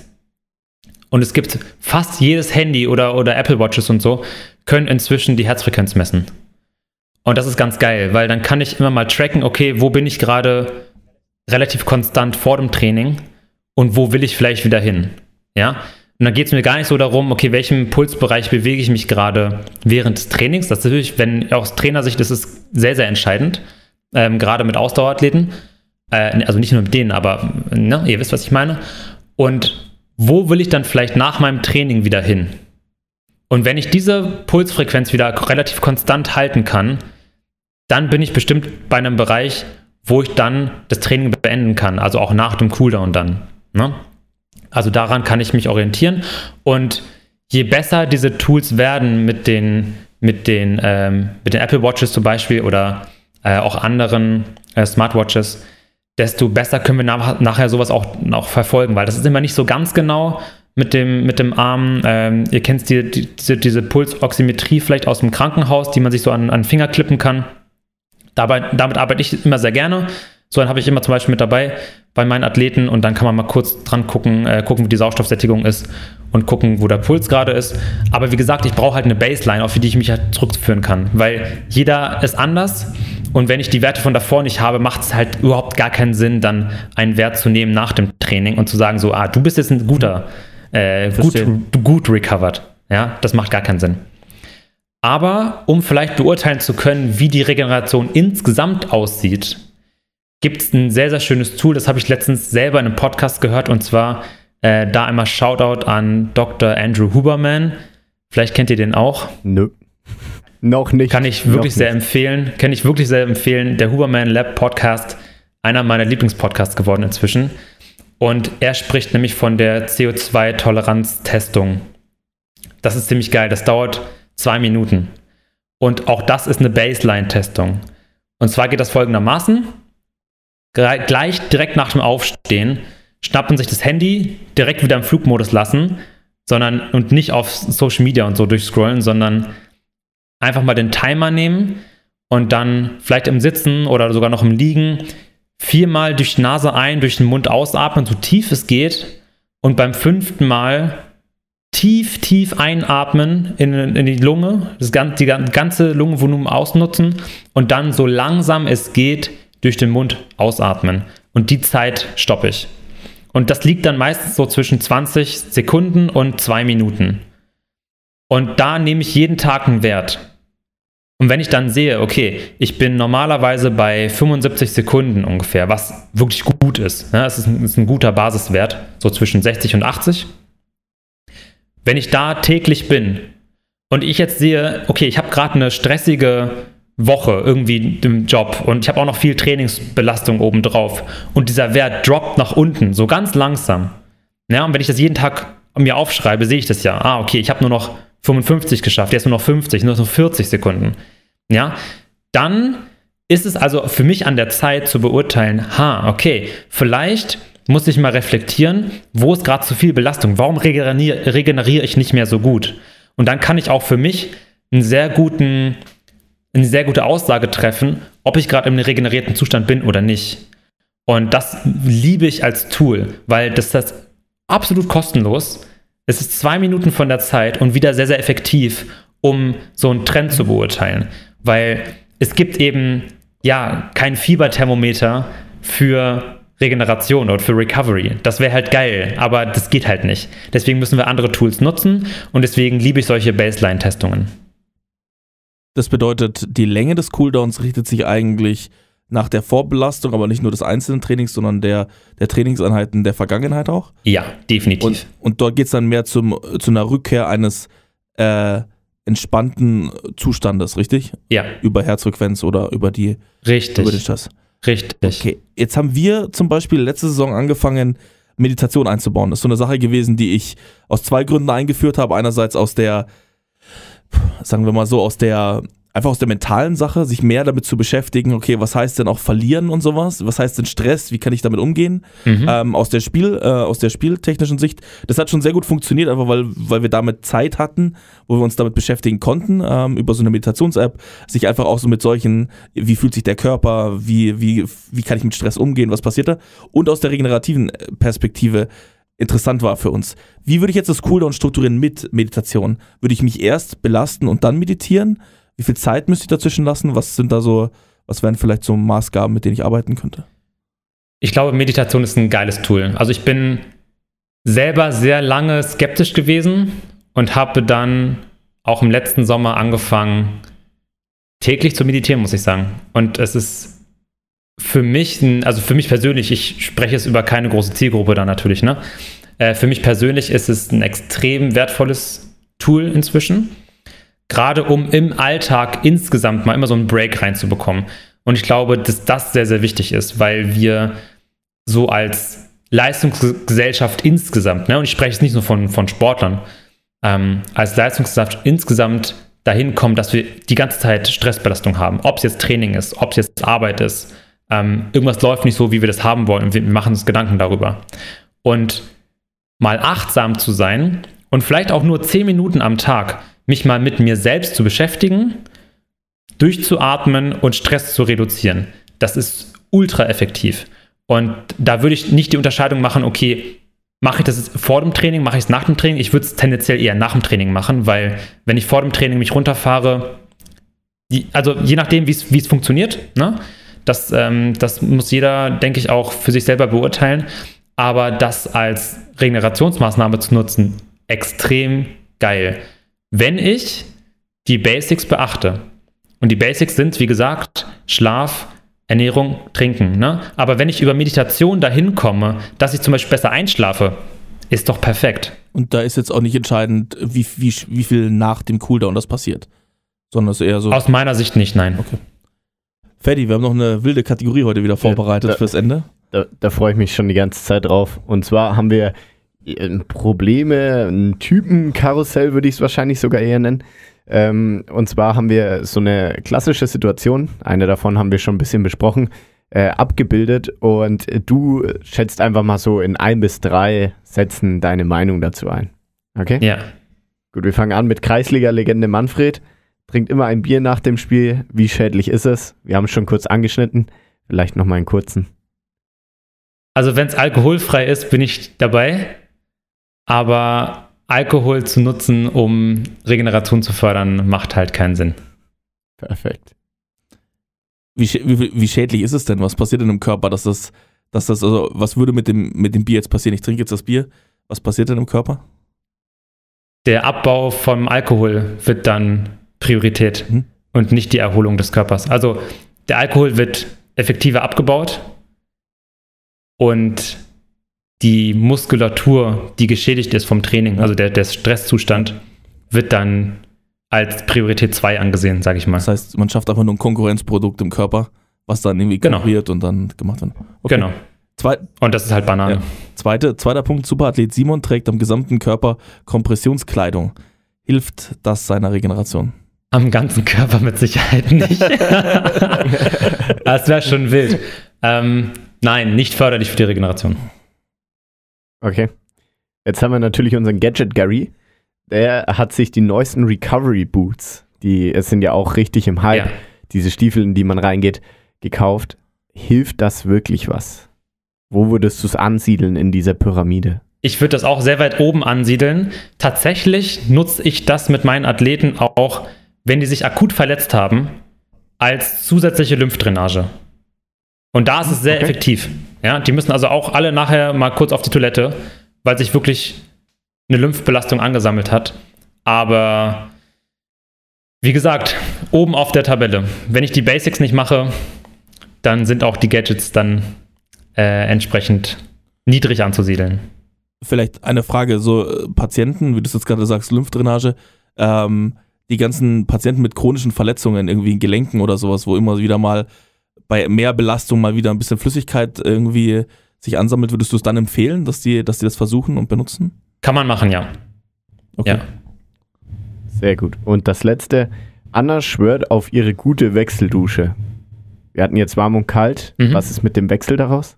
Und es gibt fast jedes Handy oder, oder Apple Watches und so, können inzwischen die Herzfrequenz messen. Und das ist ganz geil, weil dann kann ich immer mal tracken, okay, wo bin ich gerade relativ konstant vor dem Training und wo will ich vielleicht wieder hin. Ja? Und dann geht es mir gar nicht so darum, okay, welchem Pulsbereich bewege ich mich gerade während des Trainings. Das ist natürlich, wenn aus Trainersicht ist es sehr, sehr entscheidend, ähm, gerade mit Ausdauerathleten. Äh, also nicht nur mit denen, aber ne, ihr wisst, was ich meine. Und wo will ich dann vielleicht nach meinem Training wieder hin? Und wenn ich diese Pulsfrequenz wieder relativ konstant halten kann, dann bin ich bestimmt bei einem Bereich, wo ich dann das Training beenden kann, also auch nach dem Cooldown dann. Ne? Also daran kann ich mich orientieren. Und je besser diese Tools werden mit den, mit den, ähm, mit den Apple Watches zum Beispiel oder äh, auch anderen äh, Smartwatches, desto besser können wir nach, nachher sowas auch, auch verfolgen, weil das ist immer nicht so ganz genau mit dem, mit dem Arm. Ähm, ihr kennt die, die, diese, diese Pulsoximetrie vielleicht aus dem Krankenhaus, die man sich so an, an den Finger klippen kann. Dabei, damit arbeite ich immer sehr gerne. So einen habe ich immer zum Beispiel mit dabei bei meinen Athleten und dann kann man mal kurz dran gucken, äh, gucken, wie die Sauerstoffsättigung ist und gucken, wo der Puls gerade ist. Aber wie gesagt, ich brauche halt eine Baseline, auf die ich mich halt zurückführen kann, weil jeder ist anders und wenn ich die Werte von davor nicht habe, macht es halt überhaupt gar keinen Sinn, dann einen Wert zu nehmen nach dem Training und zu sagen so, ah, du bist jetzt ein guter, äh, gut, gut recovered. Ja, das macht gar keinen Sinn. Aber um vielleicht beurteilen zu können, wie die Regeneration insgesamt aussieht, gibt es ein sehr, sehr schönes Tool. Das habe ich letztens selber in einem Podcast gehört. Und zwar äh, da einmal Shoutout an Doktor Andrew Huberman. Vielleicht kennt ihr den auch. Nö. Noch nicht. Kann ich wirklich sehr empfehlen. Kann ich wirklich sehr empfehlen. Der Huberman Lab Podcast, einer meiner Lieblingspodcasts geworden inzwischen. Und er spricht nämlich von der C O zwei Toleranz Testung. Das ist ziemlich geil. Das dauert zwei Minuten. Und auch das ist eine Baseline-Testung. Und zwar geht das folgendermaßen. Gleich direkt nach dem Aufstehen schnappen, sich das Handy direkt wieder im Flugmodus lassen, sondern und nicht auf Social Media und so durchscrollen, sondern einfach mal den Timer nehmen und dann vielleicht im Sitzen oder sogar noch im Liegen viermal durch die Nase ein, durch den Mund ausatmen, so tief es geht und beim fünften Mal tief, tief einatmen in, in die Lunge, das ganze, die ganze Lungenvolumen ausnutzen und dann so langsam es geht durch den Mund ausatmen und die Zeit stoppe ich. Und das liegt dann meistens so zwischen zwanzig Sekunden und zwei Minuten. Und da nehme ich jeden Tag einen Wert. Und wenn ich dann sehe, okay, ich bin normalerweise bei fünfundsiebzig Sekunden ungefähr, was wirklich gut ist. Ne? Das ist ein, ist ein guter Basiswert, so zwischen sechzig und achtzig. Wenn ich da täglich bin und ich jetzt sehe, okay, ich habe gerade eine stressige Woche irgendwie im Job und ich habe auch noch viel Trainingsbelastung obendrauf und dieser Wert droppt nach unten, so ganz langsam. Ja, und wenn ich das jeden Tag mir aufschreibe, sehe ich das ja. Ah, okay, ich habe nur noch fünfundfünfzig geschafft, jetzt nur noch fünfzig, nur noch vierzig Sekunden. Ja, dann ist es also für mich an der Zeit zu beurteilen, ha, okay, vielleicht muss ich mal reflektieren, wo ist gerade zu viel Belastung, warum regeneriere, regeneriere ich nicht mehr so gut? Und dann kann ich auch für mich einen sehr guten eine sehr gute Aussage treffen, ob ich gerade im regenerierten Zustand bin oder nicht. Und das liebe ich als Tool, weil das ist absolut kostenlos. Es ist zwei Minuten von der Zeit und wieder sehr, sehr effektiv, um so einen Trend zu beurteilen. Weil es gibt eben, ja, kein Fieberthermometer für Regeneration oder für Recovery. Das wäre halt geil, aber das geht halt nicht. Deswegen müssen wir andere Tools nutzen und deswegen liebe ich solche Baseline-Testungen. Das bedeutet, die Länge des Cooldowns richtet sich eigentlich nach der Vorbelastung, aber nicht nur des einzelnen Trainings, sondern der, der Trainingseinheiten der Vergangenheit auch? Ja, definitiv. Und, und dort geht es dann mehr zum, zu einer Rückkehr eines äh, entspannten Zustandes, richtig? Ja. Über Herzfrequenz oder über die... Richtig. Über den Stress. Richtig. Okay, jetzt haben wir zum Beispiel letzte Saison angefangen, Meditation einzubauen. Das ist so eine Sache gewesen, die ich aus zwei Gründen eingeführt habe. Einerseits aus der... sagen wir mal so, aus der, einfach aus der mentalen Sache, sich mehr damit zu beschäftigen, okay, was heißt denn auch verlieren und sowas, was heißt denn Stress, wie kann ich damit umgehen, mhm. ähm, aus der Spiel, äh, aus der spieltechnischen Sicht, das hat schon sehr gut funktioniert, einfach weil, weil wir damit Zeit hatten, wo wir uns damit beschäftigen konnten, ähm, über so eine Meditations-App, sich einfach auch so mit solchen, wie fühlt sich der Körper, wie, wie, wie kann ich mit Stress umgehen, was passiert da, und aus der regenerativen Perspektive, interessant war für uns. Wie würde ich jetzt das Cooldown strukturieren mit Meditation? Würde ich mich erst belasten und dann meditieren? Wie viel Zeit müsste ich dazwischen lassen? Was sind da so, was wären vielleicht so Maßgaben, mit denen ich arbeiten könnte? Ich glaube, Meditation ist ein geiles Tool. Also ich bin selber sehr lange skeptisch gewesen und habe dann auch im letzten Sommer angefangen, täglich zu meditieren, muss ich sagen. Und es ist für mich, also für mich persönlich, ich spreche jetzt über keine große Zielgruppe da natürlich, ne? Äh, für mich persönlich ist es ein extrem wertvolles Tool inzwischen, gerade um im Alltag insgesamt mal immer so einen Break reinzubekommen. Und ich glaube, dass das sehr, sehr wichtig ist, weil wir so als Leistungsgesellschaft insgesamt, ne, und ich spreche jetzt nicht nur von, von Sportlern, ähm, als Leistungsgesellschaft insgesamt dahin kommen, dass wir die ganze Zeit Stressbelastung haben. Ob es jetzt Training ist, ob es jetzt Arbeit ist, ähm, irgendwas läuft nicht so, wie wir das haben wollen und wir machen uns Gedanken darüber. Und mal achtsam zu sein und vielleicht auch nur zehn Minuten am Tag mich mal mit mir selbst zu beschäftigen, durchzuatmen und Stress zu reduzieren. Das ist ultra effektiv. Und da würde ich nicht die Unterscheidung machen, okay, mache ich das jetzt vor dem Training, mache ich es nach dem Training? Ich würde es tendenziell eher nach dem Training machen, weil wenn ich vor dem Training mich runterfahre, die, also je nachdem, wie es funktioniert, ne? das, ähm, das muss jeder, denke ich, auch für sich selber beurteilen. Aber das als Regenerationsmaßnahme zu nutzen, extrem geil. Wenn ich die Basics beachte, und die Basics sind, wie gesagt, Schlaf, Ernährung, Trinken, ne? Aber wenn ich über Meditation dahin komme, dass ich zum Beispiel besser einschlafe, ist doch perfekt. Und da ist jetzt auch nicht entscheidend, wie, wie, wie viel nach dem Cooldown das passiert, sondern es ist eher so... Aus meiner Sicht nicht, nein. Okay. Ferdi, wir haben noch eine wilde Kategorie heute wieder vorbereitet, ja, da, fürs Ende. Da, da freue ich mich schon die ganze Zeit drauf. Und zwar haben wir Probleme, ein Typenkarussell würde ich es wahrscheinlich sogar eher nennen. Ähm, und zwar haben wir so eine klassische Situation, eine davon haben wir schon ein bisschen besprochen, äh, abgebildet und du schätzt einfach mal so in ein bis drei Sätzen deine Meinung dazu ein. Okay? Ja. Gut, wir fangen an mit Kreisliga-Legende Manfred. Trinkt immer ein Bier nach dem Spiel. Wie schädlich ist es? Wir haben es schon kurz angeschnitten. Vielleicht nochmal einen kurzen. Also wenn es alkoholfrei ist, bin ich dabei. Aber... Alkohol zu nutzen, um Regeneration zu fördern, macht halt keinen Sinn. Perfekt. Wie, schä- wie, wie schädlich ist es denn? Was passiert denn im Körper, dass das, dass das, also was würde mit dem, mit dem Bier jetzt passieren? Ich trinke jetzt das Bier. Was passiert denn im Körper? Der Abbau vom Alkohol wird dann Priorität hm? und nicht die Erholung des Körpers. Also der Alkohol wird effektiver abgebaut und die Muskulatur, die geschädigt ist vom Training, also der, der Stresszustand, wird dann als Priorität zwei angesehen, sage ich mal. Das heißt, man schafft einfach nur ein Konkurrenzprodukt im Körper, was dann irgendwie konkurriert und dann gemacht wird. Okay. Genau. Zwei- und das ist halt Banane. Ja. Zweite, zweiter Punkt, Superathlet Simon trägt am gesamten Körper Kompressionskleidung. Hilft das seiner Regeneration? Am ganzen Körper mit Sicherheit nicht. Das wäre schon wild. Ähm, nein, nicht förderlich für die Regeneration. Okay. Jetzt haben wir natürlich unseren Gadget Gary. Der hat sich die neuesten Recovery Boots, die es sind ja auch richtig im Hype, ja. diese Stiefel, in die man reingeht, gekauft. Hilft das wirklich was? Wo würdest du es ansiedeln in dieser Pyramide? Ich würde das auch sehr weit oben ansiedeln. Tatsächlich nutze ich das mit meinen Athleten auch, wenn die sich akut verletzt haben, als zusätzliche Lymphdrainage. Und da ist es sehr okay. effektiv. Ja, die müssen also auch alle nachher mal kurz auf die Toilette, weil sich wirklich eine Lymphbelastung angesammelt hat. Aber wie gesagt, oben auf der Tabelle. Wenn ich die Basics nicht mache, dann sind auch die Gadgets dann äh, entsprechend niedrig anzusiedeln. Vielleicht eine Frage, so Patienten, wie du es jetzt gerade sagst, Lymphdrainage, ähm, die ganzen Patienten mit chronischen Verletzungen, irgendwie in Gelenken oder sowas, wo immer wieder mal bei mehr Belastung mal wieder ein bisschen Flüssigkeit irgendwie sich ansammelt, würdest du es dann empfehlen, dass die, dass die das versuchen und benutzen? Kann man machen, ja. Okay. Ja. Sehr gut. Und das letzte, Anna schwört auf ihre gute Wechseldusche. Wir hatten jetzt warm und kalt. Mhm. Was ist mit dem Wechsel daraus?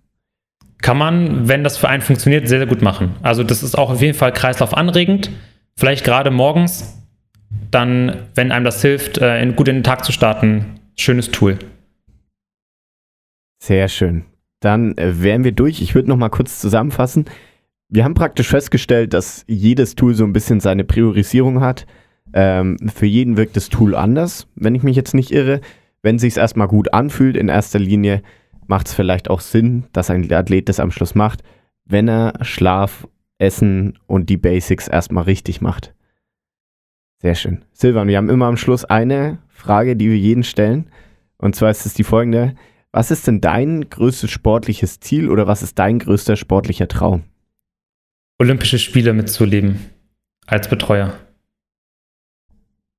Kann man, wenn das für einen funktioniert, sehr, sehr gut machen. Also das ist auch auf jeden Fall kreislaufanregend. Vielleicht gerade morgens. Dann, wenn einem das hilft, gut in den Tag zu starten, schönes Tool. Sehr schön. Dann wären wir durch. Ich würde noch mal kurz zusammenfassen. Wir haben praktisch festgestellt, dass jedes Tool so ein bisschen seine Priorisierung hat. Ähm, für jeden wirkt das Tool anders, wenn ich mich jetzt nicht irre. Wenn es sich erstmal gut anfühlt, in erster Linie macht es vielleicht auch Sinn, dass ein Athlet das am Schluss macht, wenn er Schlaf, Essen und die Basics erstmal richtig macht. Sehr schön. Silvan, wir haben immer am Schluss eine Frage, die wir jeden stellen. Und zwar ist es die folgende: Was ist denn dein größtes sportliches Ziel oder was ist dein größter sportlicher Traum? Olympische Spiele mitzuleben als Betreuer.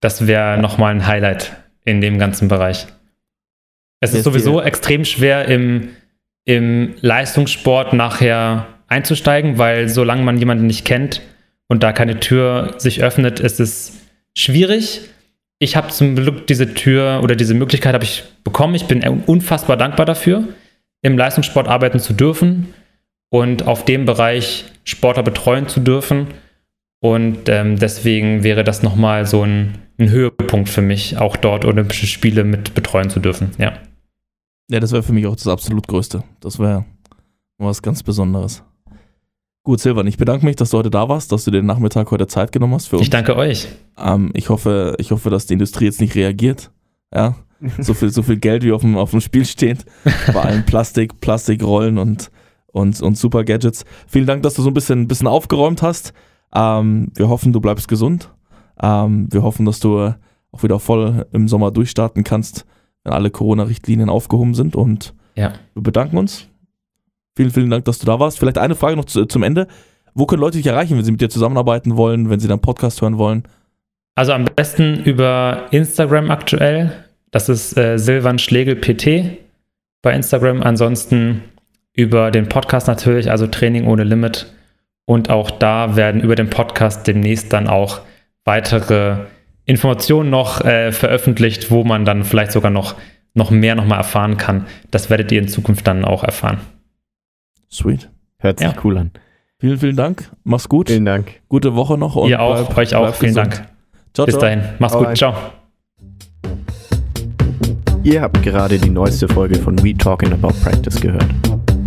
Das wäre nochmal ein Highlight in dem ganzen Bereich. Es ist sowieso extrem schwer, im, im Leistungssport nachher einzusteigen, weil solange man jemanden nicht kennt und da keine Tür sich öffnet, ist es schwierig. Ich habe zum Glück diese Tür oder diese Möglichkeit habe ich bekommen. Ich bin unfassbar dankbar dafür, im Leistungssport arbeiten zu dürfen und auf dem Bereich Sportler betreuen zu dürfen. Und ähm, deswegen wäre das nochmal so ein, ein Höhepunkt für mich, auch dort Olympische Spiele mit betreuen zu dürfen. Ja, ja, das wäre für mich auch das absolut Größte. Das wäre was ganz Besonderes. Gut, Silvan, ich bedanke mich, dass du heute da warst, dass du den Nachmittag heute Zeit genommen hast für uns. Ich danke euch. Ähm, ich hoffe, ich hoffe, dass die Industrie jetzt nicht reagiert. Ja, so viel, so viel Geld, wie auf dem, auf dem Spiel steht, bei allen Plastik, Plastikrollen und, und, und super Gadgets. Vielen Dank, dass du so ein bisschen, ein bisschen aufgeräumt hast. Ähm, wir hoffen, du bleibst gesund. Ähm, wir hoffen, dass du auch wieder voll im Sommer durchstarten kannst, wenn alle Corona-Richtlinien aufgehoben sind. Und ja, wir bedanken uns. Vielen, vielen Dank, dass du da warst. Vielleicht eine Frage noch zu, zum Ende. Wo können Leute dich erreichen, wenn sie mit dir zusammenarbeiten wollen, wenn sie deinen Podcast hören wollen? Also am besten über Instagram aktuell. Das ist äh, Silvan Schlegel P T bei Instagram. Ansonsten über den Podcast natürlich, also Training ohne Limit. Und auch da werden über den Podcast demnächst dann auch weitere Informationen noch äh, veröffentlicht, wo man dann vielleicht sogar noch, noch mehr noch mal erfahren kann. Das werdet ihr in Zukunft dann auch erfahren. Sweet. Hört sich ja cool an. Vielen, vielen Dank. Mach's gut. Vielen Dank. Gute Woche noch. Und ihr auch. Bleib, euch auch. Vielen gesund. Dank. Ciao, bis ciao. Dahin. Mach's Bye. Gut. Ciao. Ihr habt gerade die neueste Folge von We Talking About Practice gehört.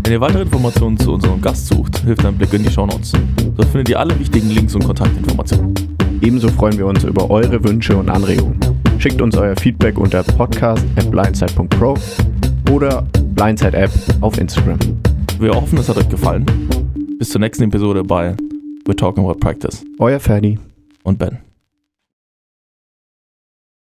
Wenn ihr weitere Informationen zu unserem Gast sucht, hilft ein Blick in die Shownotes. Dort findet ihr alle wichtigen Links und Kontaktinformationen. Ebenso freuen wir uns über eure Wünsche und Anregungen. Schickt uns euer Feedback unter podcast at blindside dot pro oder Blindside App auf Instagram. Wir hoffen, es hat euch gefallen. Bis zur nächsten Episode bei We're Talking About Practice. Euer Ferdi und Ben.